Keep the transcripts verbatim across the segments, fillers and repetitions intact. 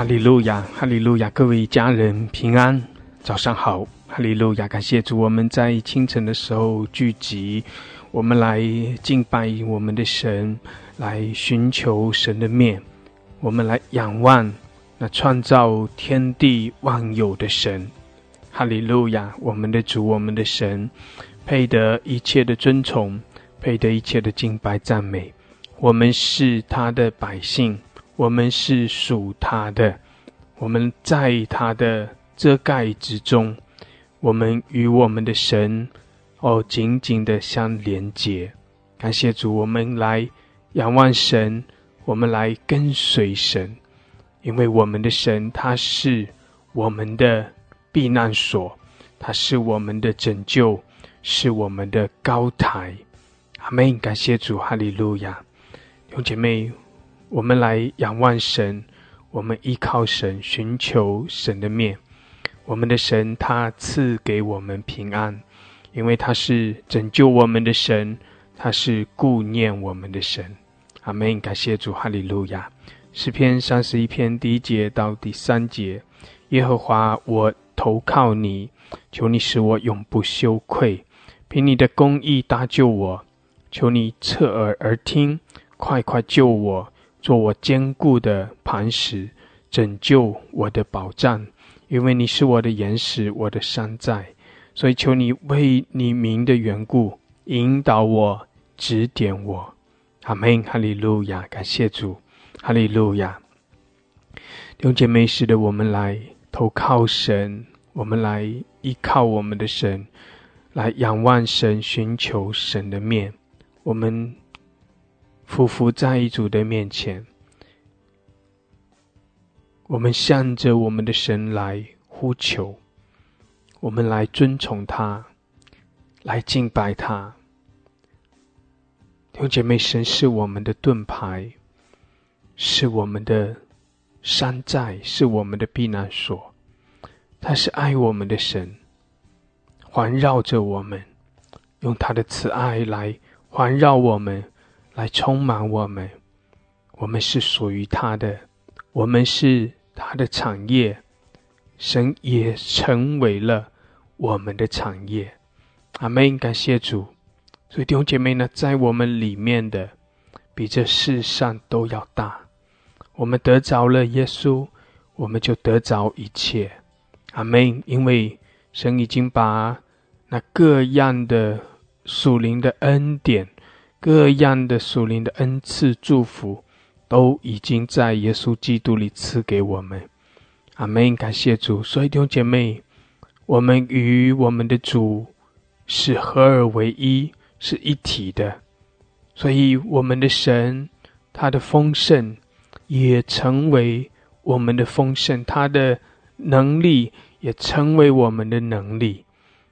哈利路亚，哈利路亚！各位家人平安，早上好，哈利路亚！感谢主，我们在清晨的时候聚集，我们来敬拜我们的神，来寻求神的面，我们来仰望那创造天地万有的神。哈利路亚！我们的主，我们的神，配得一切的尊崇，配得一切的敬拜赞美。我们是他的百姓。我们是属他的，我们在他的遮盖之中，我们与我们的神哦紧紧的相连结。感谢主，我们来仰望神，我们来跟随神，因为我们的神他是我们的避难所，他是我们的拯救，是我们的高台。阿们，感谢主，哈利路亚！弟兄姐妹，我们来仰望神，我们依靠神，寻求神的面。我们的神他赐给我们平安，因为他是拯救我们的神，他是顾念我们的神。阿们，感谢主，哈利路亚！诗篇三十一篇第一节到第三节，耶和华，我投靠你，求你使我永不羞愧，凭你的公义搭救我，求你侧耳而听，快快救我，做我坚固的磐石，拯救我的保障，因为你是我的岩石，我的山寨。所以求你为你名的缘故，引导我，指点我。阿们，哈利路亚！感谢主，哈利路亚！弟兄姐妹，是的，我们来投靠神，我们来依靠我们的神，来仰望神，寻求神的面。我们匍匐在主的面前，我们向着我们的神来呼求，我们来尊崇他，来敬拜他。弟兄姐妹，神是我们的盾牌，是我们的山寨，是我们的避难所。他是爱我们的神，环绕着我们，用他的慈爱来环绕我们，来充满我们。我们是属于他的，我们是他的产业，神也成为了我们的产业。阿们，感谢主！所以弟兄姐妹呢，在我们里面的比这世上都要大。我们得着了耶稣，我们就得着一切。阿们，因为神已经把那各样的属灵的恩典，各样的属灵的恩赐祝福，都已经在耶稣基督里赐给我们。阿们，感谢主！所以弟兄姐妹，我们与我们的主是合而为一，是一体的。所以我们的神，他的丰盛也成为我们的丰盛，他的能力也成为我们的能力。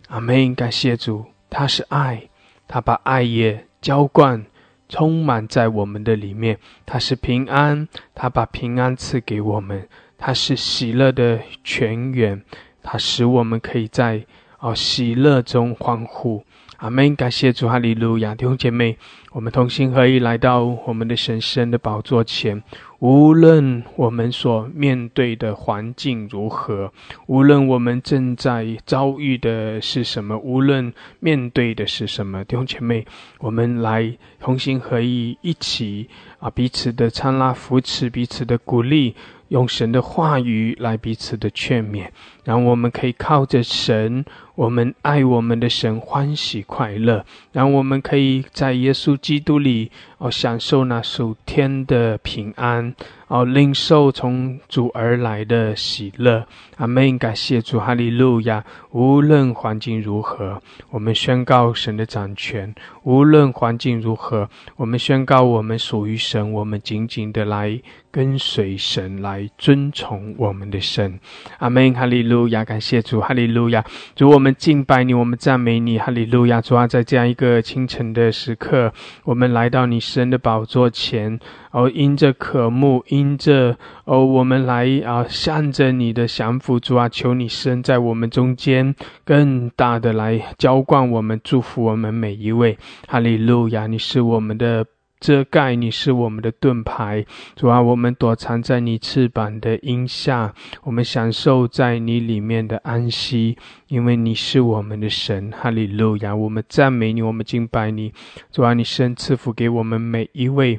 阿们，感谢主！他是爱，他把爱也浇灌充满在我们的里面。他是平安，他把平安赐给我们。他是喜乐的泉源，他使我们可以在、哦、喜乐中欢呼。阿们，感谢主，哈利路亚！弟兄姐妹，我们同心合意来到我们的神圣的宝座前，无论我们所面对的环境如何，无论我们正在遭遇的是什么，无论面对的是什么，弟兄姐妹，我们来同心合意，一起啊彼此的参拉扶持，彼此的鼓励，用神的话语来彼此的劝勉，让我们可以靠着神，我们爱我们的神，欢喜快乐。让我们可以在耶稣基督里、哦、享受那属天的平安、哦、领受从主而来的喜乐。阿们，感谢主，哈利路亚！无论环境如何，我们宣告神的掌权。无论环境如何，我们宣告我们属于神，我们紧紧的来跟随神，来尊崇我们的神。阿们，哈利路亚！感谢主，哈利路亚！主，我们敬拜你，我们赞美你，哈利路亚！主啊，在这样一个清晨的时刻，我们来到你神的宝座前，哦，因着渴慕，因着哦，我们来啊，向着你的降服。主啊，求你身在我们中间，更大的来浇灌我们，祝福我们每一位。哈利路亚！你是我们的遮盖，你是我们的盾牌。主啊，我们躲藏在你翅膀的荫下，我们享受在你里面的安息，因为你是我们的神。哈利路亚，我们赞美你，我们敬拜你。主啊，你神赐福给我们每一位，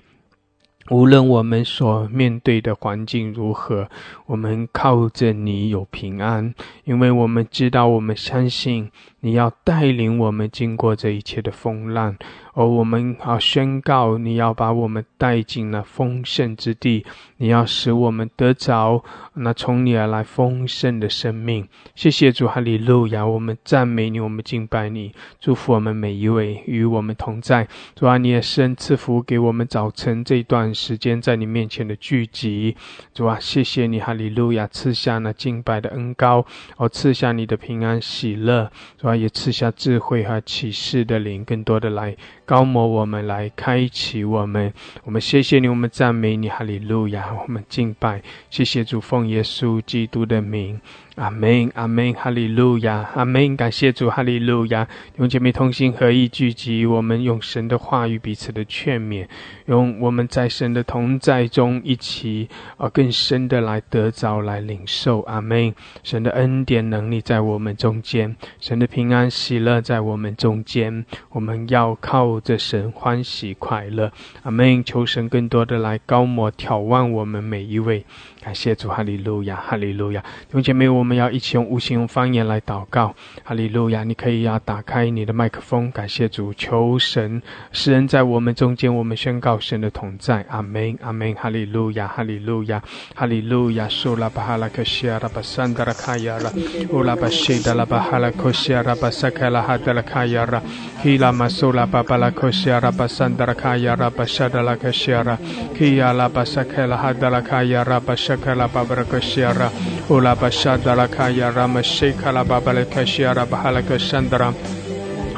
无论我们所面对的环境如何，我们靠着你有平安，因为我们知道，我们相信你要带领我们经过这一切的风浪，而我们好宣告，你要把我们带进了丰盛之地，你要使我们得着那从你而来丰盛的生命。谢谢主，哈利路亚，我们赞美你，我们敬拜你，祝福我们每一位与我们同在。主啊，你也深赐福给我们早晨这一段时间在你面前的聚集。主啊，谢谢你，哈利路亚，赐下那敬拜的恩膏，而赐下你的平安喜乐。主啊，也赐下智慧和启示的灵，更多的来高摩我们，来开启我们。我们谢谢你，我们赞美你，哈利路亚，我们敬拜。谢谢主，奉耶稣基督的名，阿们，阿们，哈利路亚，阿们。感谢主，哈利路亚。用姐妹同心合意聚集，我们用神的话语彼此的劝勉，用我们在神的同在中一起而、啊、更深的来得着，来领受。阿们。神的恩典能力在我们中间，神的平安喜乐在我们中间，我们要靠着神欢喜快乐。阿们。求神更多的来高摩眺望我们每一位。感谢主，哈利路亚，哈利路亚。用姐妹，我们我们要一起用无形用方言来祷告。哈利路亚，你可以要打开你的麦克风。感谢主，求神施恩在我们中间，我们宣告神的同在。阿们，阿们，哈利路亚，哈利路亚，哈利路亚。苏拉巴哈拉克西亚拉巴桑德拉卡亚拉乌拉巴西德拉巴哈拉克西亚拉巴萨卡拉哈德拉卡亚拉希拉马苏拉巴巴拉克西亚拉巴桑德拉卡亚拉巴沙德拉克西亚拉基亚拉巴萨卡拉哈德拉卡亚拉巴沙卡拉巴巴拉克西亚拉乌拉巴沙德拉Lakaya Rama Shekala Babalakashira Bahalakashandra。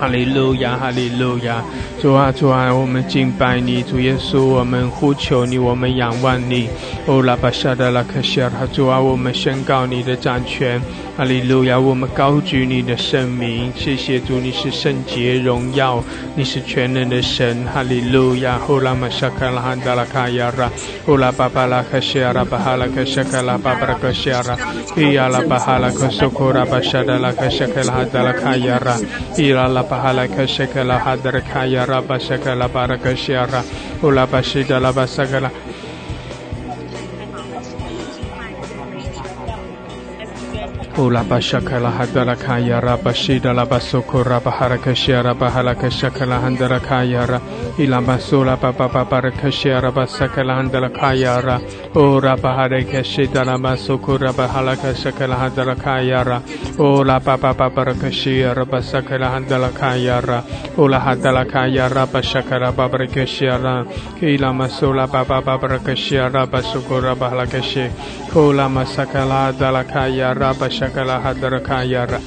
哈利路亚，哈利路亚。主啊，主啊，我们敬拜你，主耶稣，我们呼求你，我们仰望你。哦，拉巴沙的拉克西尔，主啊，我们宣告你的掌权。哈利路亚，我们高举你的圣名。谢谢主，你是圣洁荣耀，你是全能的神。哈利路亚。哦，拉玛沙卡拉汉达拉卡亚拉，哦，拉巴巴拉克西尔巴哈拉克沙卡拉巴巴拉克西尔，伊拉巴哈拉克苏库拉巴沙的拉克沙卡拉达拉卡亚拉，伊拉拉。Bahalaka shakala hadrakaya rabba shakala barakashara ulabashida labasagala。Ola bashakala hadala kaya rabashida labasokora baharakashara bahalakashakala handala kaya ilabasola bababarakashara basakala handala kaya ora baharakashida labasokora bahalakashakala handala kaya ola bababarakashara basakala handala kaya ola hadala kaya rabashakala babarakashara ilamasola bababarakashara basokora bahalakashi ola masakala hadala kaya rabashakala shakala hadrakayara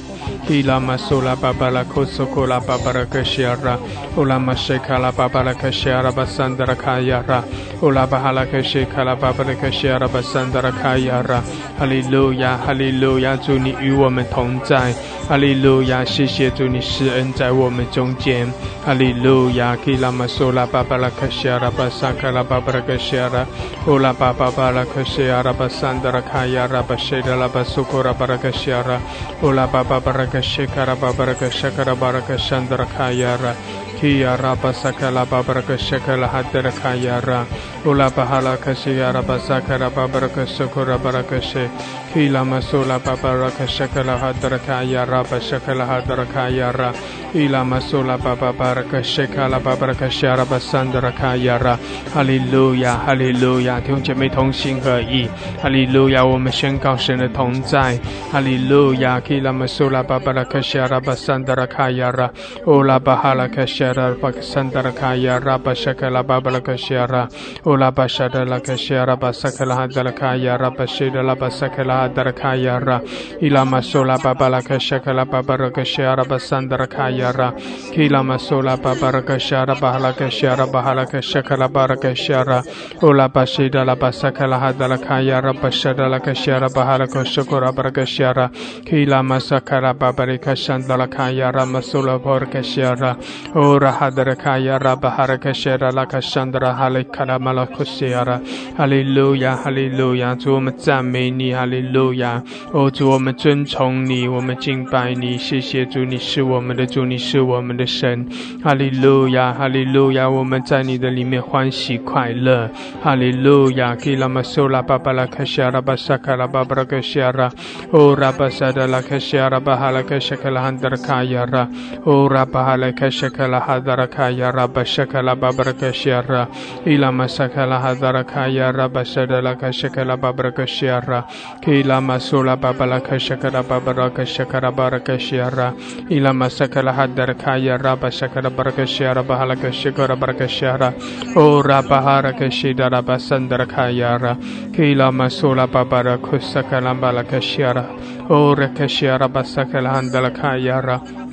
ilama sola babala kosokola babarakashara ulama shakala babarakashara basandrakayara ulaba halakashikala babarakashara basandrakayara。哈利路亚，哈利路亚，主你与我们同在。哈利路亚，谢谢主你施恩在我们中间。哈利路亚，ilama sola babarakashara basakala babarakashara ulaba babarakashara basandrakayara bashedala basukora barakashara ulaba babarakashikara babarakashakara barakashandrakayara kiya rabasakala babarakashakala hadrakayara ulaba halakashara basakara babarakashakora barakashe ilama sola babarakashakala hadrakayara basakala hadrakayara ilama sola babarakashakala babarakashara basandrakayara。哈利路亚，哈利路亚，弟兄姐妹同心合意。哈利路亚，我们宣告神的同在。哈利路亚，基拉玛苏拉巴巴拉克西拉巴桑德拉卡亚拉，欧拉巴哈拉克西拉巴桑德拉卡亚拉巴沙克拉巴巴拉克西拉，欧拉巴沙德拉克西拉巴沙克拉哈德拉卡亚拉巴西德拉巴沙克拉哈德拉卡亚拉，伊拉玛苏拉巴巴拉克沙克拉巴巴拉克西拉巴桑德拉卡亚拉，基拉玛苏拉巴巴拉克西拉巴哈拉克西拉巴哈拉克沙克拉巴拉克西拉，欧拉巴西德拉巴沙克拉哈德拉卡亚拉巴沙德拉克西拉巴哈拉克苏库拉巴拉克西拉。基拉玛沙卡拉巴巴拉克山德拉卡亚拉玛苏拉巴拉克西拉，欧 Ora hadarakaya rabaharakashera lakashandra halekara malakoshera. Hallelujah, Hallelujah. 主，我们赞美你， Hallelujah。哦，主，我们尊崇你，我们敬拜你。谢谢主，你是我们的主，你是我们的神。Hallelujah, Hallelujah。我们在你的里面欢喜快乐。Hallelujah。Kila masola babalakashera basakala babalakashera. Ora basada lakashera bahalakashakala handarakaya ra. Ora bahalakashakala. Hadarakaya Rabashakala Babrakashira Ilama Sakala Hadarakaya Rabasadala Kashakala Babrakashira Kilama Sula Babalakashakala Babrakashakara Barakashira Ilama Sakala Hadarakaya Rabashakala Barakashira Bahalakashakara Barakashira O Rabaharakashida Rabasandrakayara Kilama Sula Babarakusakala Balakashira O Rakashira Basakala Handalakayara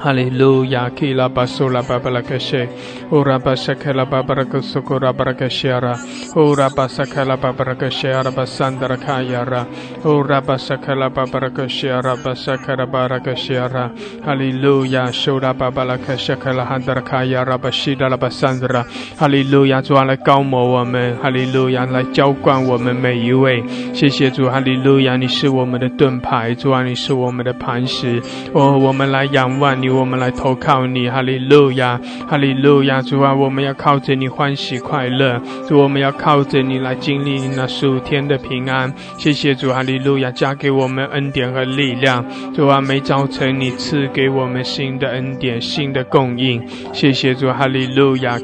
Hallelujah, Kila Basula Babalakashe, Ura Basakala Babarakusukura Barakashara, Ura Basakala Babarakashara Basandra Kayara, Ura Basakala Babarakashara Basakara Barakashara, Hallelujah, Shura Babalakashakala Handra Kayara Bashida Basandra, Hallelujah, to all Gaumo woman, Hallelujah, like Jauguan woman, may you way, Shisha to Hallelujah, and she woman the Dunpai, to any so woman the Panshi, or woman like Yang Wan. 我们来投靠你，哈利路亚，哈利路亚！主啊，我们要靠着你欢喜快乐，主，我们要靠着你来经历那数天的平安。谢谢主，哈利路亚！加给我们恩典和力量，主啊，每早晨你赐给我们新的恩典、新的供应。谢谢主，哈利路亚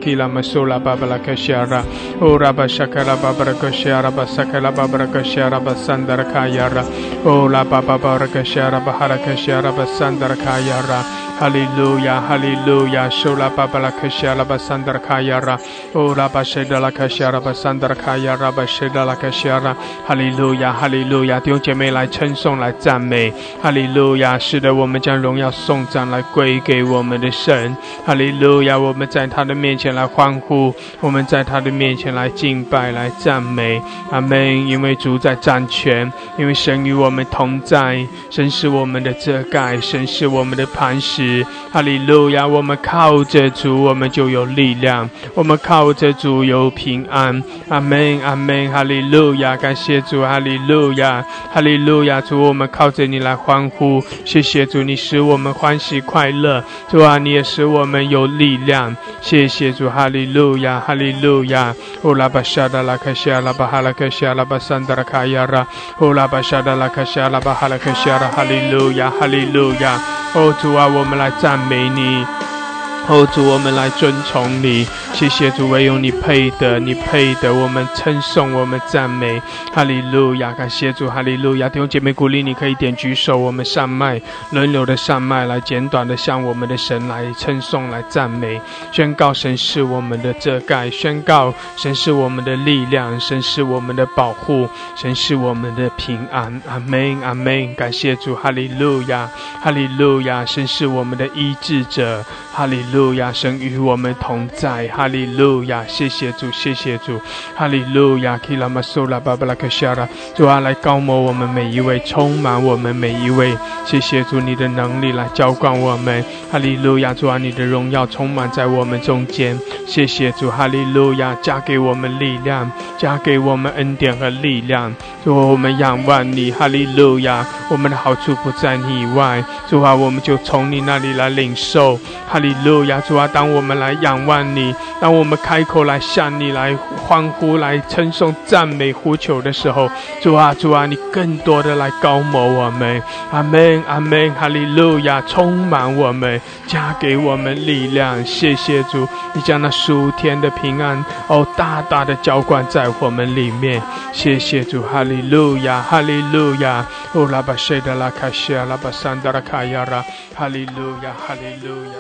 ！Hallelujah, Hallelujah. Shola babala kashara basandra kayara. Ola basheda la kashara basandra kayara basheda la kashara. Hallelujah, Hallelujah. 弟兄姐妹来称颂，来赞美。Hallelujah， 是的，我们将荣耀颂赞来归给我们的神。Hallelujah， 我们在他的面前来欢呼，我们在他的面前来敬拜，来赞美。阿门。因为主在掌权，因为神与我们同在，神是我们的遮盖，神是我们的磐石。哈利路亚！我们靠着主，我们就有力量；我们靠着主有平安。阿门，阿门！哈利路亚！感谢主！哈利路亚！哈利路亚！主，我们靠着你来欢呼。谢谢主，你使我们欢喜快乐。主啊，你也使我们有力量。谢谢主！哈利路亚！哈利路亚！哦，拉巴沙达拉克西阿拉巴哈拉克西阿拉巴桑德拉卡亚拉，哦，拉巴沙达拉克西阿拉巴哈拉克西阿拉，哈利路亚！哈利路亚！哦，主啊，我们。来赞美你，哦主，我们来尊崇你，谢谢主，唯有你配得，你配得，我们称颂，我们赞美，哈利路亚，感谢主，哈利路亚。弟兄姐妹，鼓励你可以点举手，我们上麦，轮流的上麦，来简短的向我们的神来称颂，来赞美，宣告神是我们的遮盖，宣告神是我们的力量，神是我们的保护，神是我们的平安。阿们，阿们，感谢主，哈利路亚，哈利路亚，神是我们的医治者，哈利路亚。哈利路亚，神与我们同在。哈利路亚，谢谢主，谢谢主。哈利路亚，基拉玛苏拉巴巴拉克夏拉，主啊，来膏抹我们每一位，充满我们每一位。谢谢主，你的能力来浇灌我们。哈利路亚，主啊，你的荣耀充满在我们中间。谢谢主，哈利路亚，加给我们力量，加给我们恩典和力量。主，我们仰望你，哈利路亚。我们的好处不在你以外，主啊，我们就从你那里来领受。哈利路亚。主啊，当我们来仰望你，当我们开口来向你来欢呼、来称颂、赞美、呼求的时候，主啊，主啊，你更多的来膏抹我们。阿们，阿们，哈利路亚，充满我们，加给我们力量。谢谢主，你将那属天的平安哦，大大的浇灌在我们里面。谢谢主，哈利路亚，哈利路亚。哦，拉巴谢德拉卡西亚，拉巴桑德拉卡亚拉，哈利路亚，哈利路亚。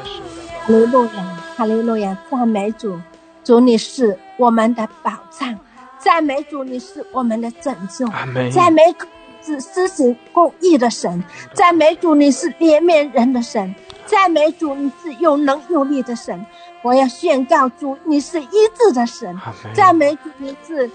哈利路亚，哈利路亚！赞美主，主你是我们的宝藏，赞美主你是我们的拯救，赞美主是施行公义的神，赞美主你是怜悯人的神，赞美主你是有能有力的神。我要宣告主你是医治的神，赞美主你是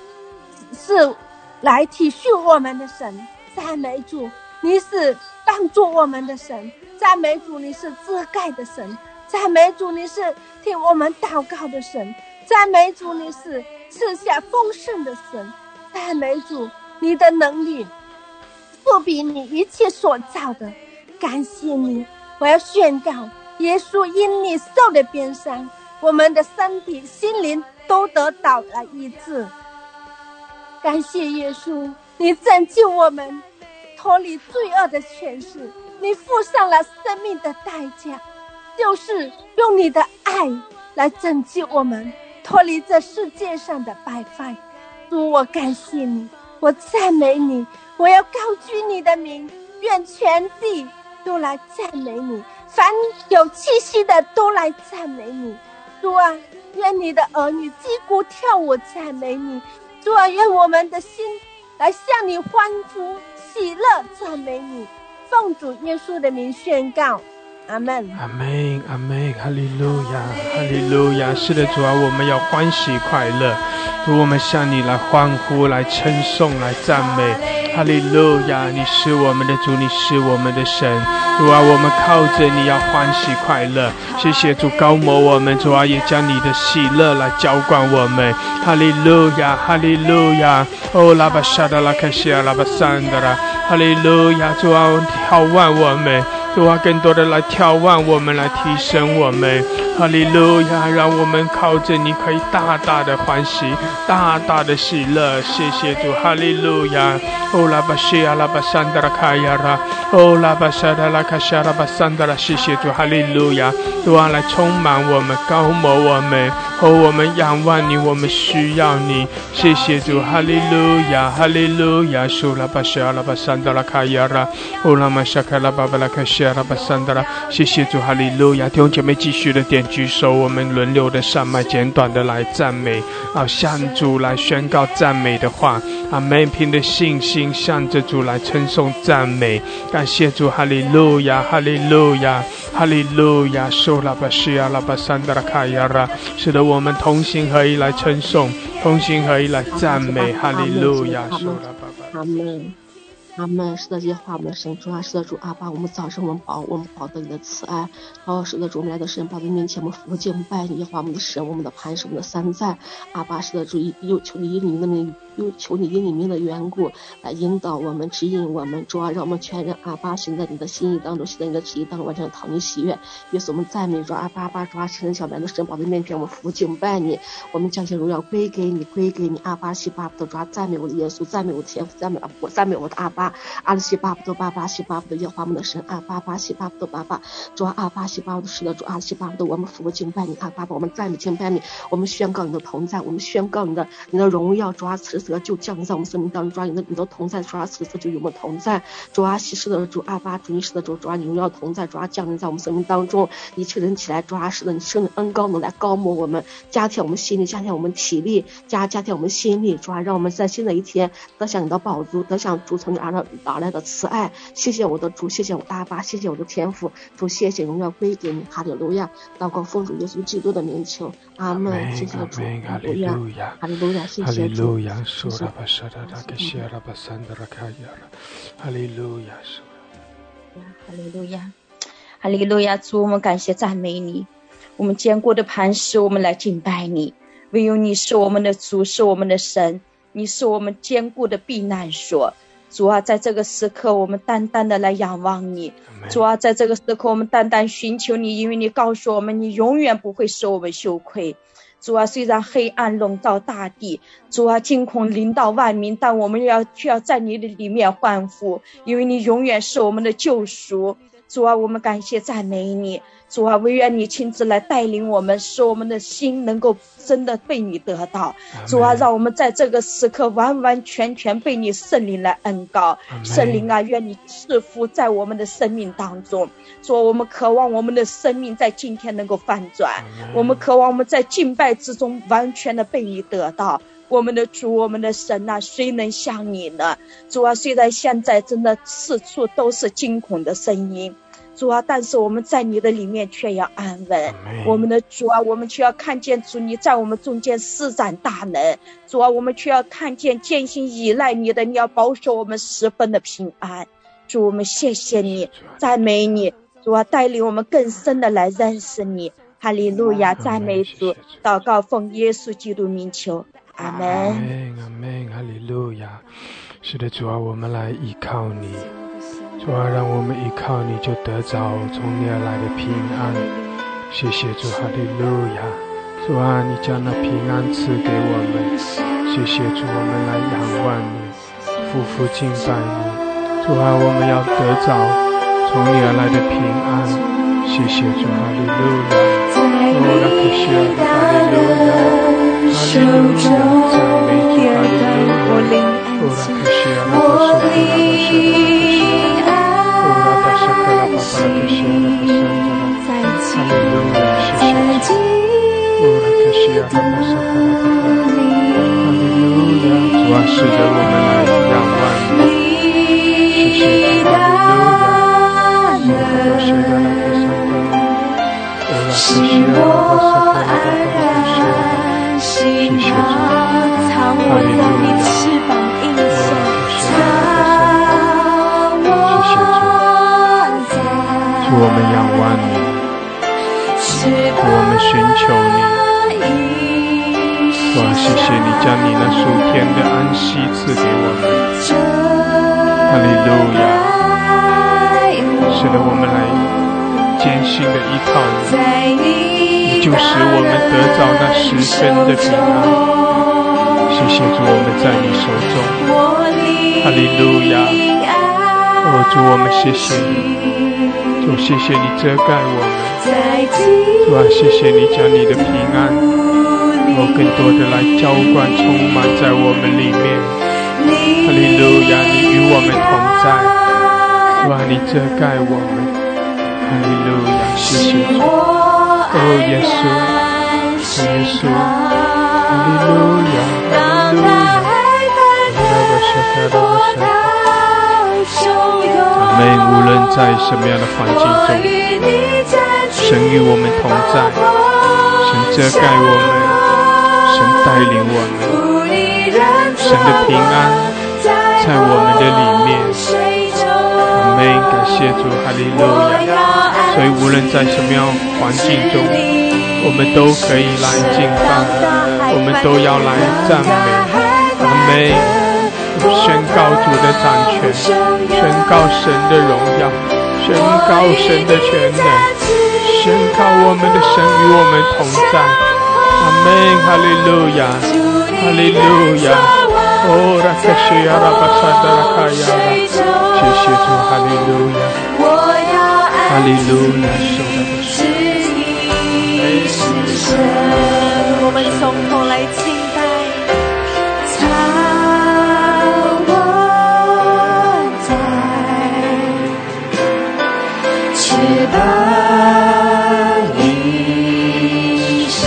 是来体恤我们的神，赞美主你是帮助我们的神，赞美主你是遮盖的神。赞美主，你是听我们祷告的神，赞美主，你是赐下丰盛的神，赞美主，你的能力不比你一切所造的，感谢你。我要宣告，耶稣因你受的鞭伤，我们的身体心灵都得到了医治。感谢耶稣，你拯救我们脱离罪恶的权势，你付上了生命的代价，就是用你的爱来拯救我们脱离这世界上的败坏。主，我感谢你，我赞美你，我要高举你的名，愿全地都来赞美你，凡有气息的都来赞美你。主啊，愿你的儿女击鼓跳舞赞美你。主啊，愿我们的心来向你欢呼喜乐赞美你。奉主耶稣的名宣告，阿们，阿们，阿们，哈利路亚，哈利路亚。是的，主啊，我们要欢喜快乐，主，我们向你来欢呼，来称颂，来赞美。哈利路亚，你是我们的主，你是我们的神。主啊，我们靠着你要欢喜快乐。谢谢主高摩我们，主啊，也将你的喜乐来浇灌我们。哈利路亚，哈利路亚。哦，拉巴沙达拉卡西亚拉巴桑德拉。哈利路亚，主啊，眺望我们，主啊，更多的来眺望我们，来提升我们。哈利路亚，让我们靠着你可以大大的欢喜，大大的喜乐。谢谢主，哈利路亚。哦，拉巴西亚拉巴桑德拉卡亚拉，哦，拉巴沙达拉卡西亚拉巴桑德拉。谢谢主，哈利路亚。主啊，来充满我们，高摩我们。哦，我们仰望你，我们需要你。谢谢主，哈利路亚，哈利路亚。苏拉巴西亚拉巴桑德拉卡亚拉，哦，拉玛沙卡拉巴巴拉卡西。谢谢主，哈利路亚。弟兄姐妹继续的点举手，我们轮流的上麦，简短的来赞美，啊，向主来宣告赞美的话。阿们，凭着信心向着主来称颂赞美，感谢主，哈利路亚，哈利路亚，哈利路亚。使得我们同心合一来称颂，同心合一来赞美，哈利路亚。阿们，阿们。是的，这些话我们的神说啊，是的主阿爸，我们早晨我们保我们保得你的慈爱，然后是的主，我们来到神宝座面前，我们俯伏敬拜你，耶和华我们的神，我们的磐石，我们的山寨。阿爸，是的主，又求你因你的名，又求你因你名的缘故来引导我们，指引我们。主啊，让我们全人阿爸行在你的心意当中，行在你的旨意当中，完全讨你喜悦。耶稣，我们赞美主阿爸，阿爸主啊，神小白的神宝座面前，我们俯伏敬拜你，我们将些荣耀归给你，归给你。阿爸西巴布的主啊，赞美我的耶稣，赞美我的天父，赞美我，赞美我的阿爸。阿西巴布多巴巴西巴布多耶和华我们的神，阿巴巴西巴布多巴巴，主啊，阿巴西巴布多，是的主，阿西巴布多，我们俯伏敬拜你，阿巴巴，我们赞美敬拜你，我们宣告你的同在，我们宣告你的你的荣耀，主啊，此时就降临在我们生命当中，主啊，你的你的同在，主啊，此时就与我们同在，主啊，是的主，阿巴主，你是的主，主啊，你荣耀同在，主啊，降临在我们生命当中，一切人起来，主啊，是的，你圣灵恩膏能来高摩我们，加添我们心力，加添我们体力，加加添我们心力，主啊，让我们在新的一天得享你的宝足，得享主从你而打来的慈爱。谢谢我的主，谢谢我的阿爸，谢谢我的天父，主，谢谢荣耀归给你，哈利路亚。祷告奉主耶稣基督的名求，阿们。谢谢主，哈利路亚，哈利路亚，谢谢主，哈利路亚，哈利路亚，哈利路亚。主，我们感谢赞美你，我们坚固的磐石，我们来敬拜你，唯有你是我们的主，是我们的神，你是我们坚固的避难所。主啊，在这个时刻我们单单的来仰望你，主啊，在这个时刻我们单单寻求你，因为你告诉我们你永远不会使我们羞愧。主啊，虽然黑暗笼罩大地，主啊，惊恐临到万民，但我们要却要在你的里面欢呼，因为你永远是我们的救赎。主啊，我们感谢赞美你，主啊，唯愿你亲自来带领我们，使我们的心能够真的被你得到。主啊，让我们在这个时刻完完全全被你圣灵来恩膏。圣灵啊，愿你赐福在我们的生命当中。主啊，我们渴望我们的生命在今天能够翻转，我们渴望我们在敬拜之中完全的被你得到。我们的主，我们的神啊，谁能像你呢？主啊，虽然现在真的四处都是惊恐的声音，主啊，但是我们在你的里面却要安稳。我们的主啊，我们却要看见主你在我们中间施展大能。主啊，我们却要看见坚信依赖你的，你要保守我们十分的平安。主，我们谢谢你，赞美你，主啊，带领我们更深的来认识你。哈利路亚，赞美主，祷告奉耶稣基督名求，阿们，阿们，哈利路亚。是的，主啊，我们来依靠你，主啊，让我们依靠你就得着从你而来的平安。谢谢主，哈利路亚，主啊，你将那平安赐给我们。谢谢主，我们来仰望你，夫妇敬拜你，主啊，我们要得着从你而来的平安。谢谢主，哈利路亚，我来感谢主，哈利路亚，哈利路亚，赞美主，哈利路亚，我来感谢主，哈利路亚，我来感谢主，哈利路亚，哈利路亚，谢谢主，我来感谢主，哈利路亚，主啊，使得我们来仰望你，谢谢主，哈利路亚，是我安然，是我藏我在你翅膀荫下，藏我在。主，我们仰望你，主，我们寻求你。主啊，谢谢你将你那属天的安息赐给我们。哈利路亚，使得我们来艰辛的依靠你，你就使我们得着那十分的平安。谢谢主，我们在你手中。哈利路亚，哦主，我们谢谢你，主，谢谢你遮盖我们，主啊，谢谢你将你的平安，我更多的来浇灌充满在我们里面。哈利路亚，你与我们同在，主啊，你遮盖我们。哈利路亚，谢谢主，哦耶稣，哦耶稣，哈利路亚，哈利路亚，阿们。无论在什么样的环境中，神与我们同在，神遮盖我们，神带领我们，神的平安在我们的里面。阿们，感谢主，哈利路亚。所以无论在什么样环境中，我们都可以来敬拜，我们都要来赞美。阿们，宣告主的掌权，宣告神的荣耀，宣告神的全能，宣告我们的神与我们同在。阿们，哈利路亚，哈利路亚，哦拉克西亚拉巴萨达拉卡亚拉，谢谢主，哈利路亚。哈利路亚，是你是神，我们共同来敬拜。藏我在翅膀荫下，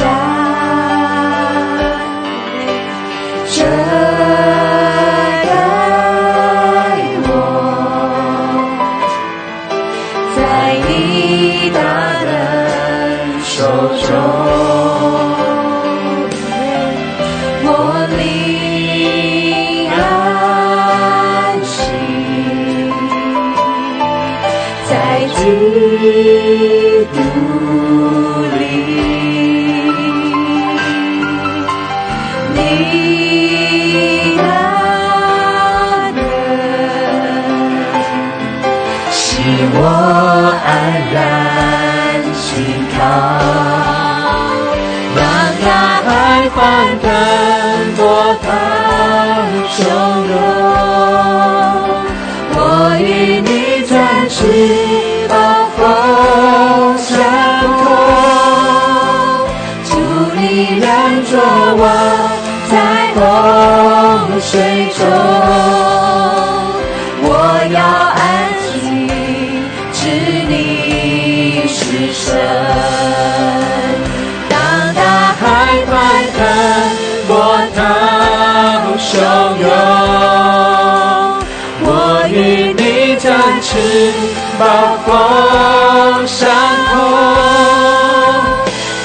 遮盖我在。你大能手中，我领安息在基督里，你大能使我安然心靠，让那海帆更波涛汹涌，我与你展翅暴风上空，主你拦着我在洪水中，我要安息知你是神。当大海翻腾，波涛汹涌，我与你展翅暴风上空，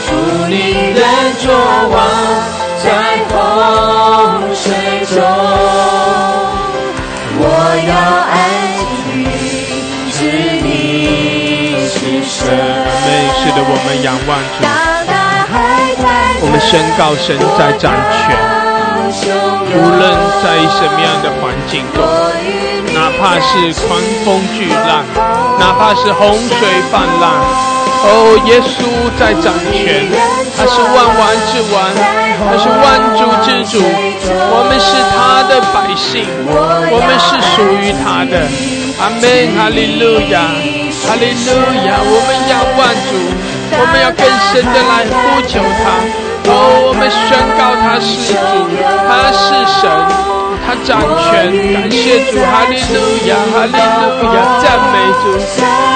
主你人作王在洪水中，我要安息知你。的我们仰望主，我们宣告神在掌权，无论在什么样的环境中，哪怕是狂风巨浪，哪怕是洪水泛滥，哦，耶稣在掌权，他是万王之王，他是万主之主，我们是他的百姓，我们是属于他的。阿们，哈利路亚，哈利路亚，我们仰望主，我们要更深的来呼求他。哦，我们宣告他是主，他是神，他掌权。感谢主，哈利路亚，哈利路亚，赞美主，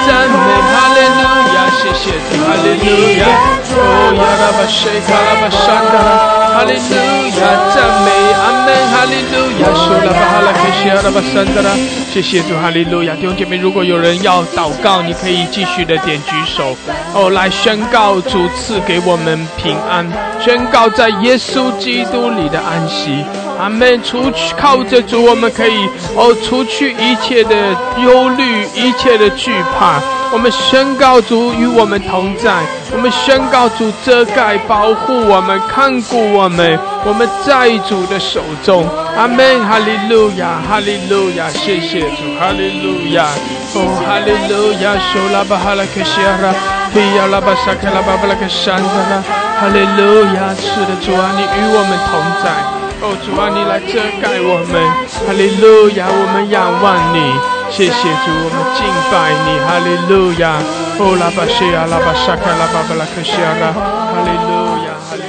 赞美哈利路亚，谢谢主，哈利路亚。哦，亚拉巴谢卡拉巴沙达，哈利路亚，赞美阿门，哈利路亚，苏拉巴哈拉克西亚拉巴沙达。谢谢主，哈利路亚！弟兄姐妹，如果有人要祷告，你可以继续的点举手哦，来宣告主赐给我们平安，宣告在耶稣基督里的安息。阿们！除去靠着主，我们可以哦，除去一切的忧虑，一切的惧怕。我们宣告主与我们同在，我们宣告主遮盖、保护我们、看顾我们，我们在主的手中。阿们！哈利路亚，哈利路亚！谢谢。哈利路亚，哦，哈利路亚，苏拉巴哈拉克西拉，提亚拉巴萨克拉巴巴拉克山德拉，哈利路亚，是的，主啊，你与我们同在，哦，主啊，你来遮盖我们，哈利路亚，我们仰望你，谢谢主，我们敬拜你，哈利路亚，哦，拉巴西亚拉巴萨克拉巴巴拉克西拉，哈利路亚，哈利。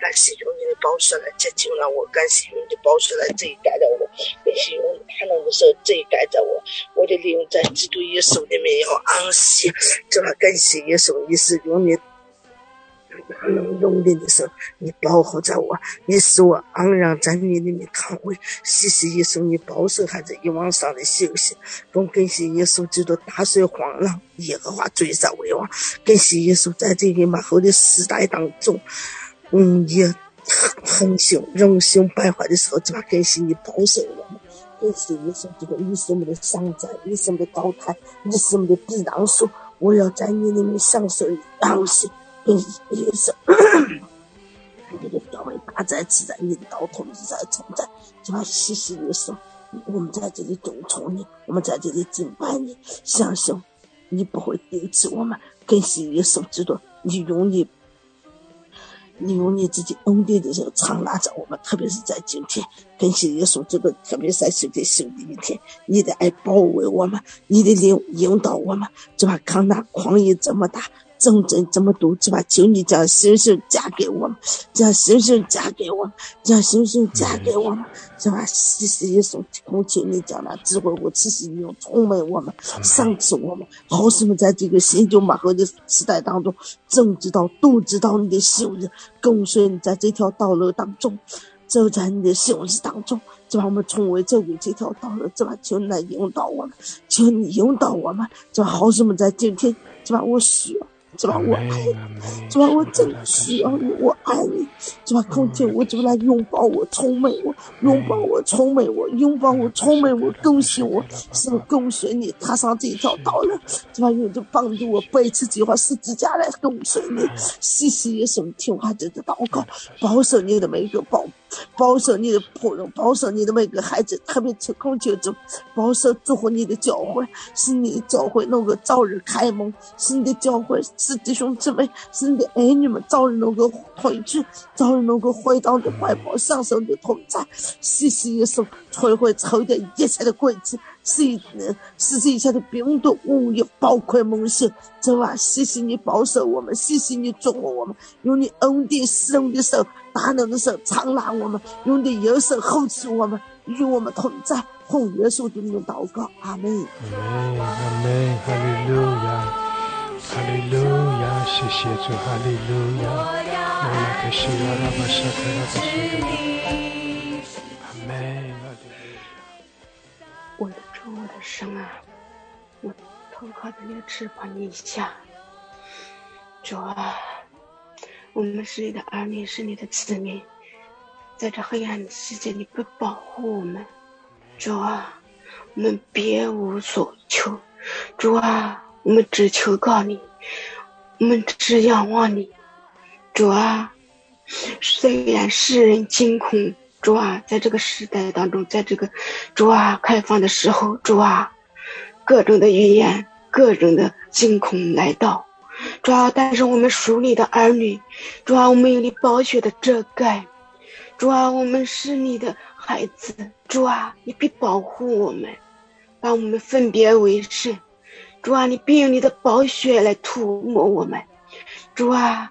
感谢有你的保守来接近了我，感谢有你的保守来这一代的我，感谢有你看到我手这一代的我，我的灵在基督耶稣里面要安息，这感谢耶稣，也是有你用力的手，你保护着我，你使我安然在你里面康慰。谢谢耶稣，你保守孩子以往上的休息。更感谢耶稣基督打碎狂浪，耶和华追杀为王。感谢耶稣在这个马后的时代当中。嗯，也很凶，人凶败坏的时候，就把感谢你保守我们，感谢耶稣基督，你是我们的山寨，你是我们的高台，你是我们的避难所，我要在你里面享受你的安息，感谢耶稣，你的表为大哉自在，你的道统自在存在，就把谢谢耶稣，我们在这里尊崇你，我们在这里敬拜你，相信你不会丢弃我们，感谢耶稣基督，你永远。你用你自己恩典的时候常拉着我们，特别是在今天，感谢耶稣基督，特别是在今天新的一天，你的爱包围我们，你的灵引导我们，就把抗大狂野这么大，战争这么多，就把求你将神圣加给我们，将神圣加给我们，将神圣加给我们，就把谢谢耶稣，恳求你将那智慧和知识你用充满我们，赏赐我们，好使我们在这个新旧马和的时代当中，正知道都知道你的秀日，跟随你在这条道路当中，走在你的秀日当中，就把我们成为这个这条道路，就把求你来引导我们，求你引导我们，就把好使我们在今天，就把我需要。主啊，我爱你！主啊，我真的需要你！我爱你！主啊，空间我就来拥抱我，充满我，拥抱我，充满我，拥抱我，充满我，恭喜我，是恭喜你踏上这条道路！主啊，你就帮助我背起这块十字架来恭喜你！谢谢耶稣，听我这个祷告，保守你的每一个宝贝。保守你的仆人，保守你的每个孩子，特别是空求主，保守祝福你的教会，使你的教会能够早日开蒙，使你的教会，使弟兄姊妹，使你的儿女们早日能够回去，早日能够回到你的怀抱，享受你的同在。谢谢耶稣，摧毁仇敌一切的诡计，使这一切的病毒无有包括蒙羞。主啊，谢谢你保守我们，谢谢你祝福我们，用你恩典施恩的手，大能的手常拉我们，用你右手扶持我们，与我们同在，奉耶稣基督的祷告，阿们。阿们，哈利路亚，哈利路亚，谢谢主，哈利路亚，阿门。谢谢主，阿门。谢谢主，阿门。我的主，我的神啊，我投靠的那个翅膀一下，主啊。我们是你的儿女，是你的子民，在这黑暗的世界里不保护我们，主啊，我们别无所求，主啊，我们只求告你，我们只仰望你，主啊，虽然世人惊恐，主啊，在这个时代当中，在这个主啊开放的时候，主啊，各种的语言，各种的惊恐来到，主啊，但是我们属你的儿女，主啊，我们有你宝血的遮盖，主啊，我们是你的孩子，主啊，你必保护我们，把我们分别为圣，主啊，你必用你的宝血来涂抹我们，主啊，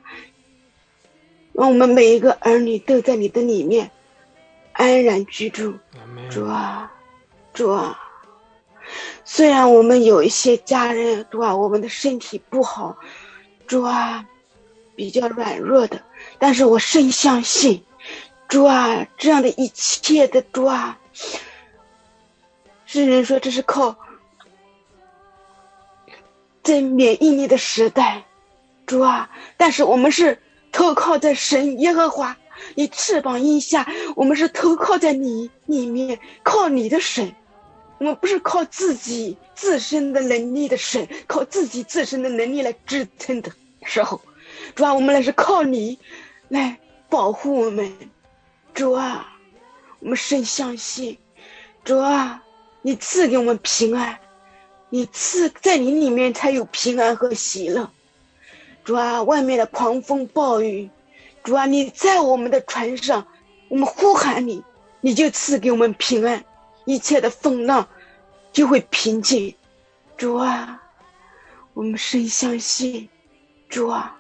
让我们每一个儿女都在你的里面安然居住。主啊，主啊，虽然我们有一些家人，主啊，我们的身体不好，主啊，比较软弱的，但是我深相信，主啊，这样的一切的，主啊，世人说这是靠在免疫力的时代，主啊，但是我们是投靠在神耶和华你翅膀荫下，我们是投靠在你里面，靠你的神，我们不是靠自己自身的能力的神，靠自己自身的能力来支撑的时候，主啊，我们来是靠你来保护我们，主啊，我们深相信，主啊，你赐给我们平安，你赐在你里面才有平安和喜乐，主啊，外面的狂风暴雨，主啊，你在我们的船上，我们呼喊你，你就赐给我们平安，一切的风浪就会平静，主啊，我们深相信，主啊，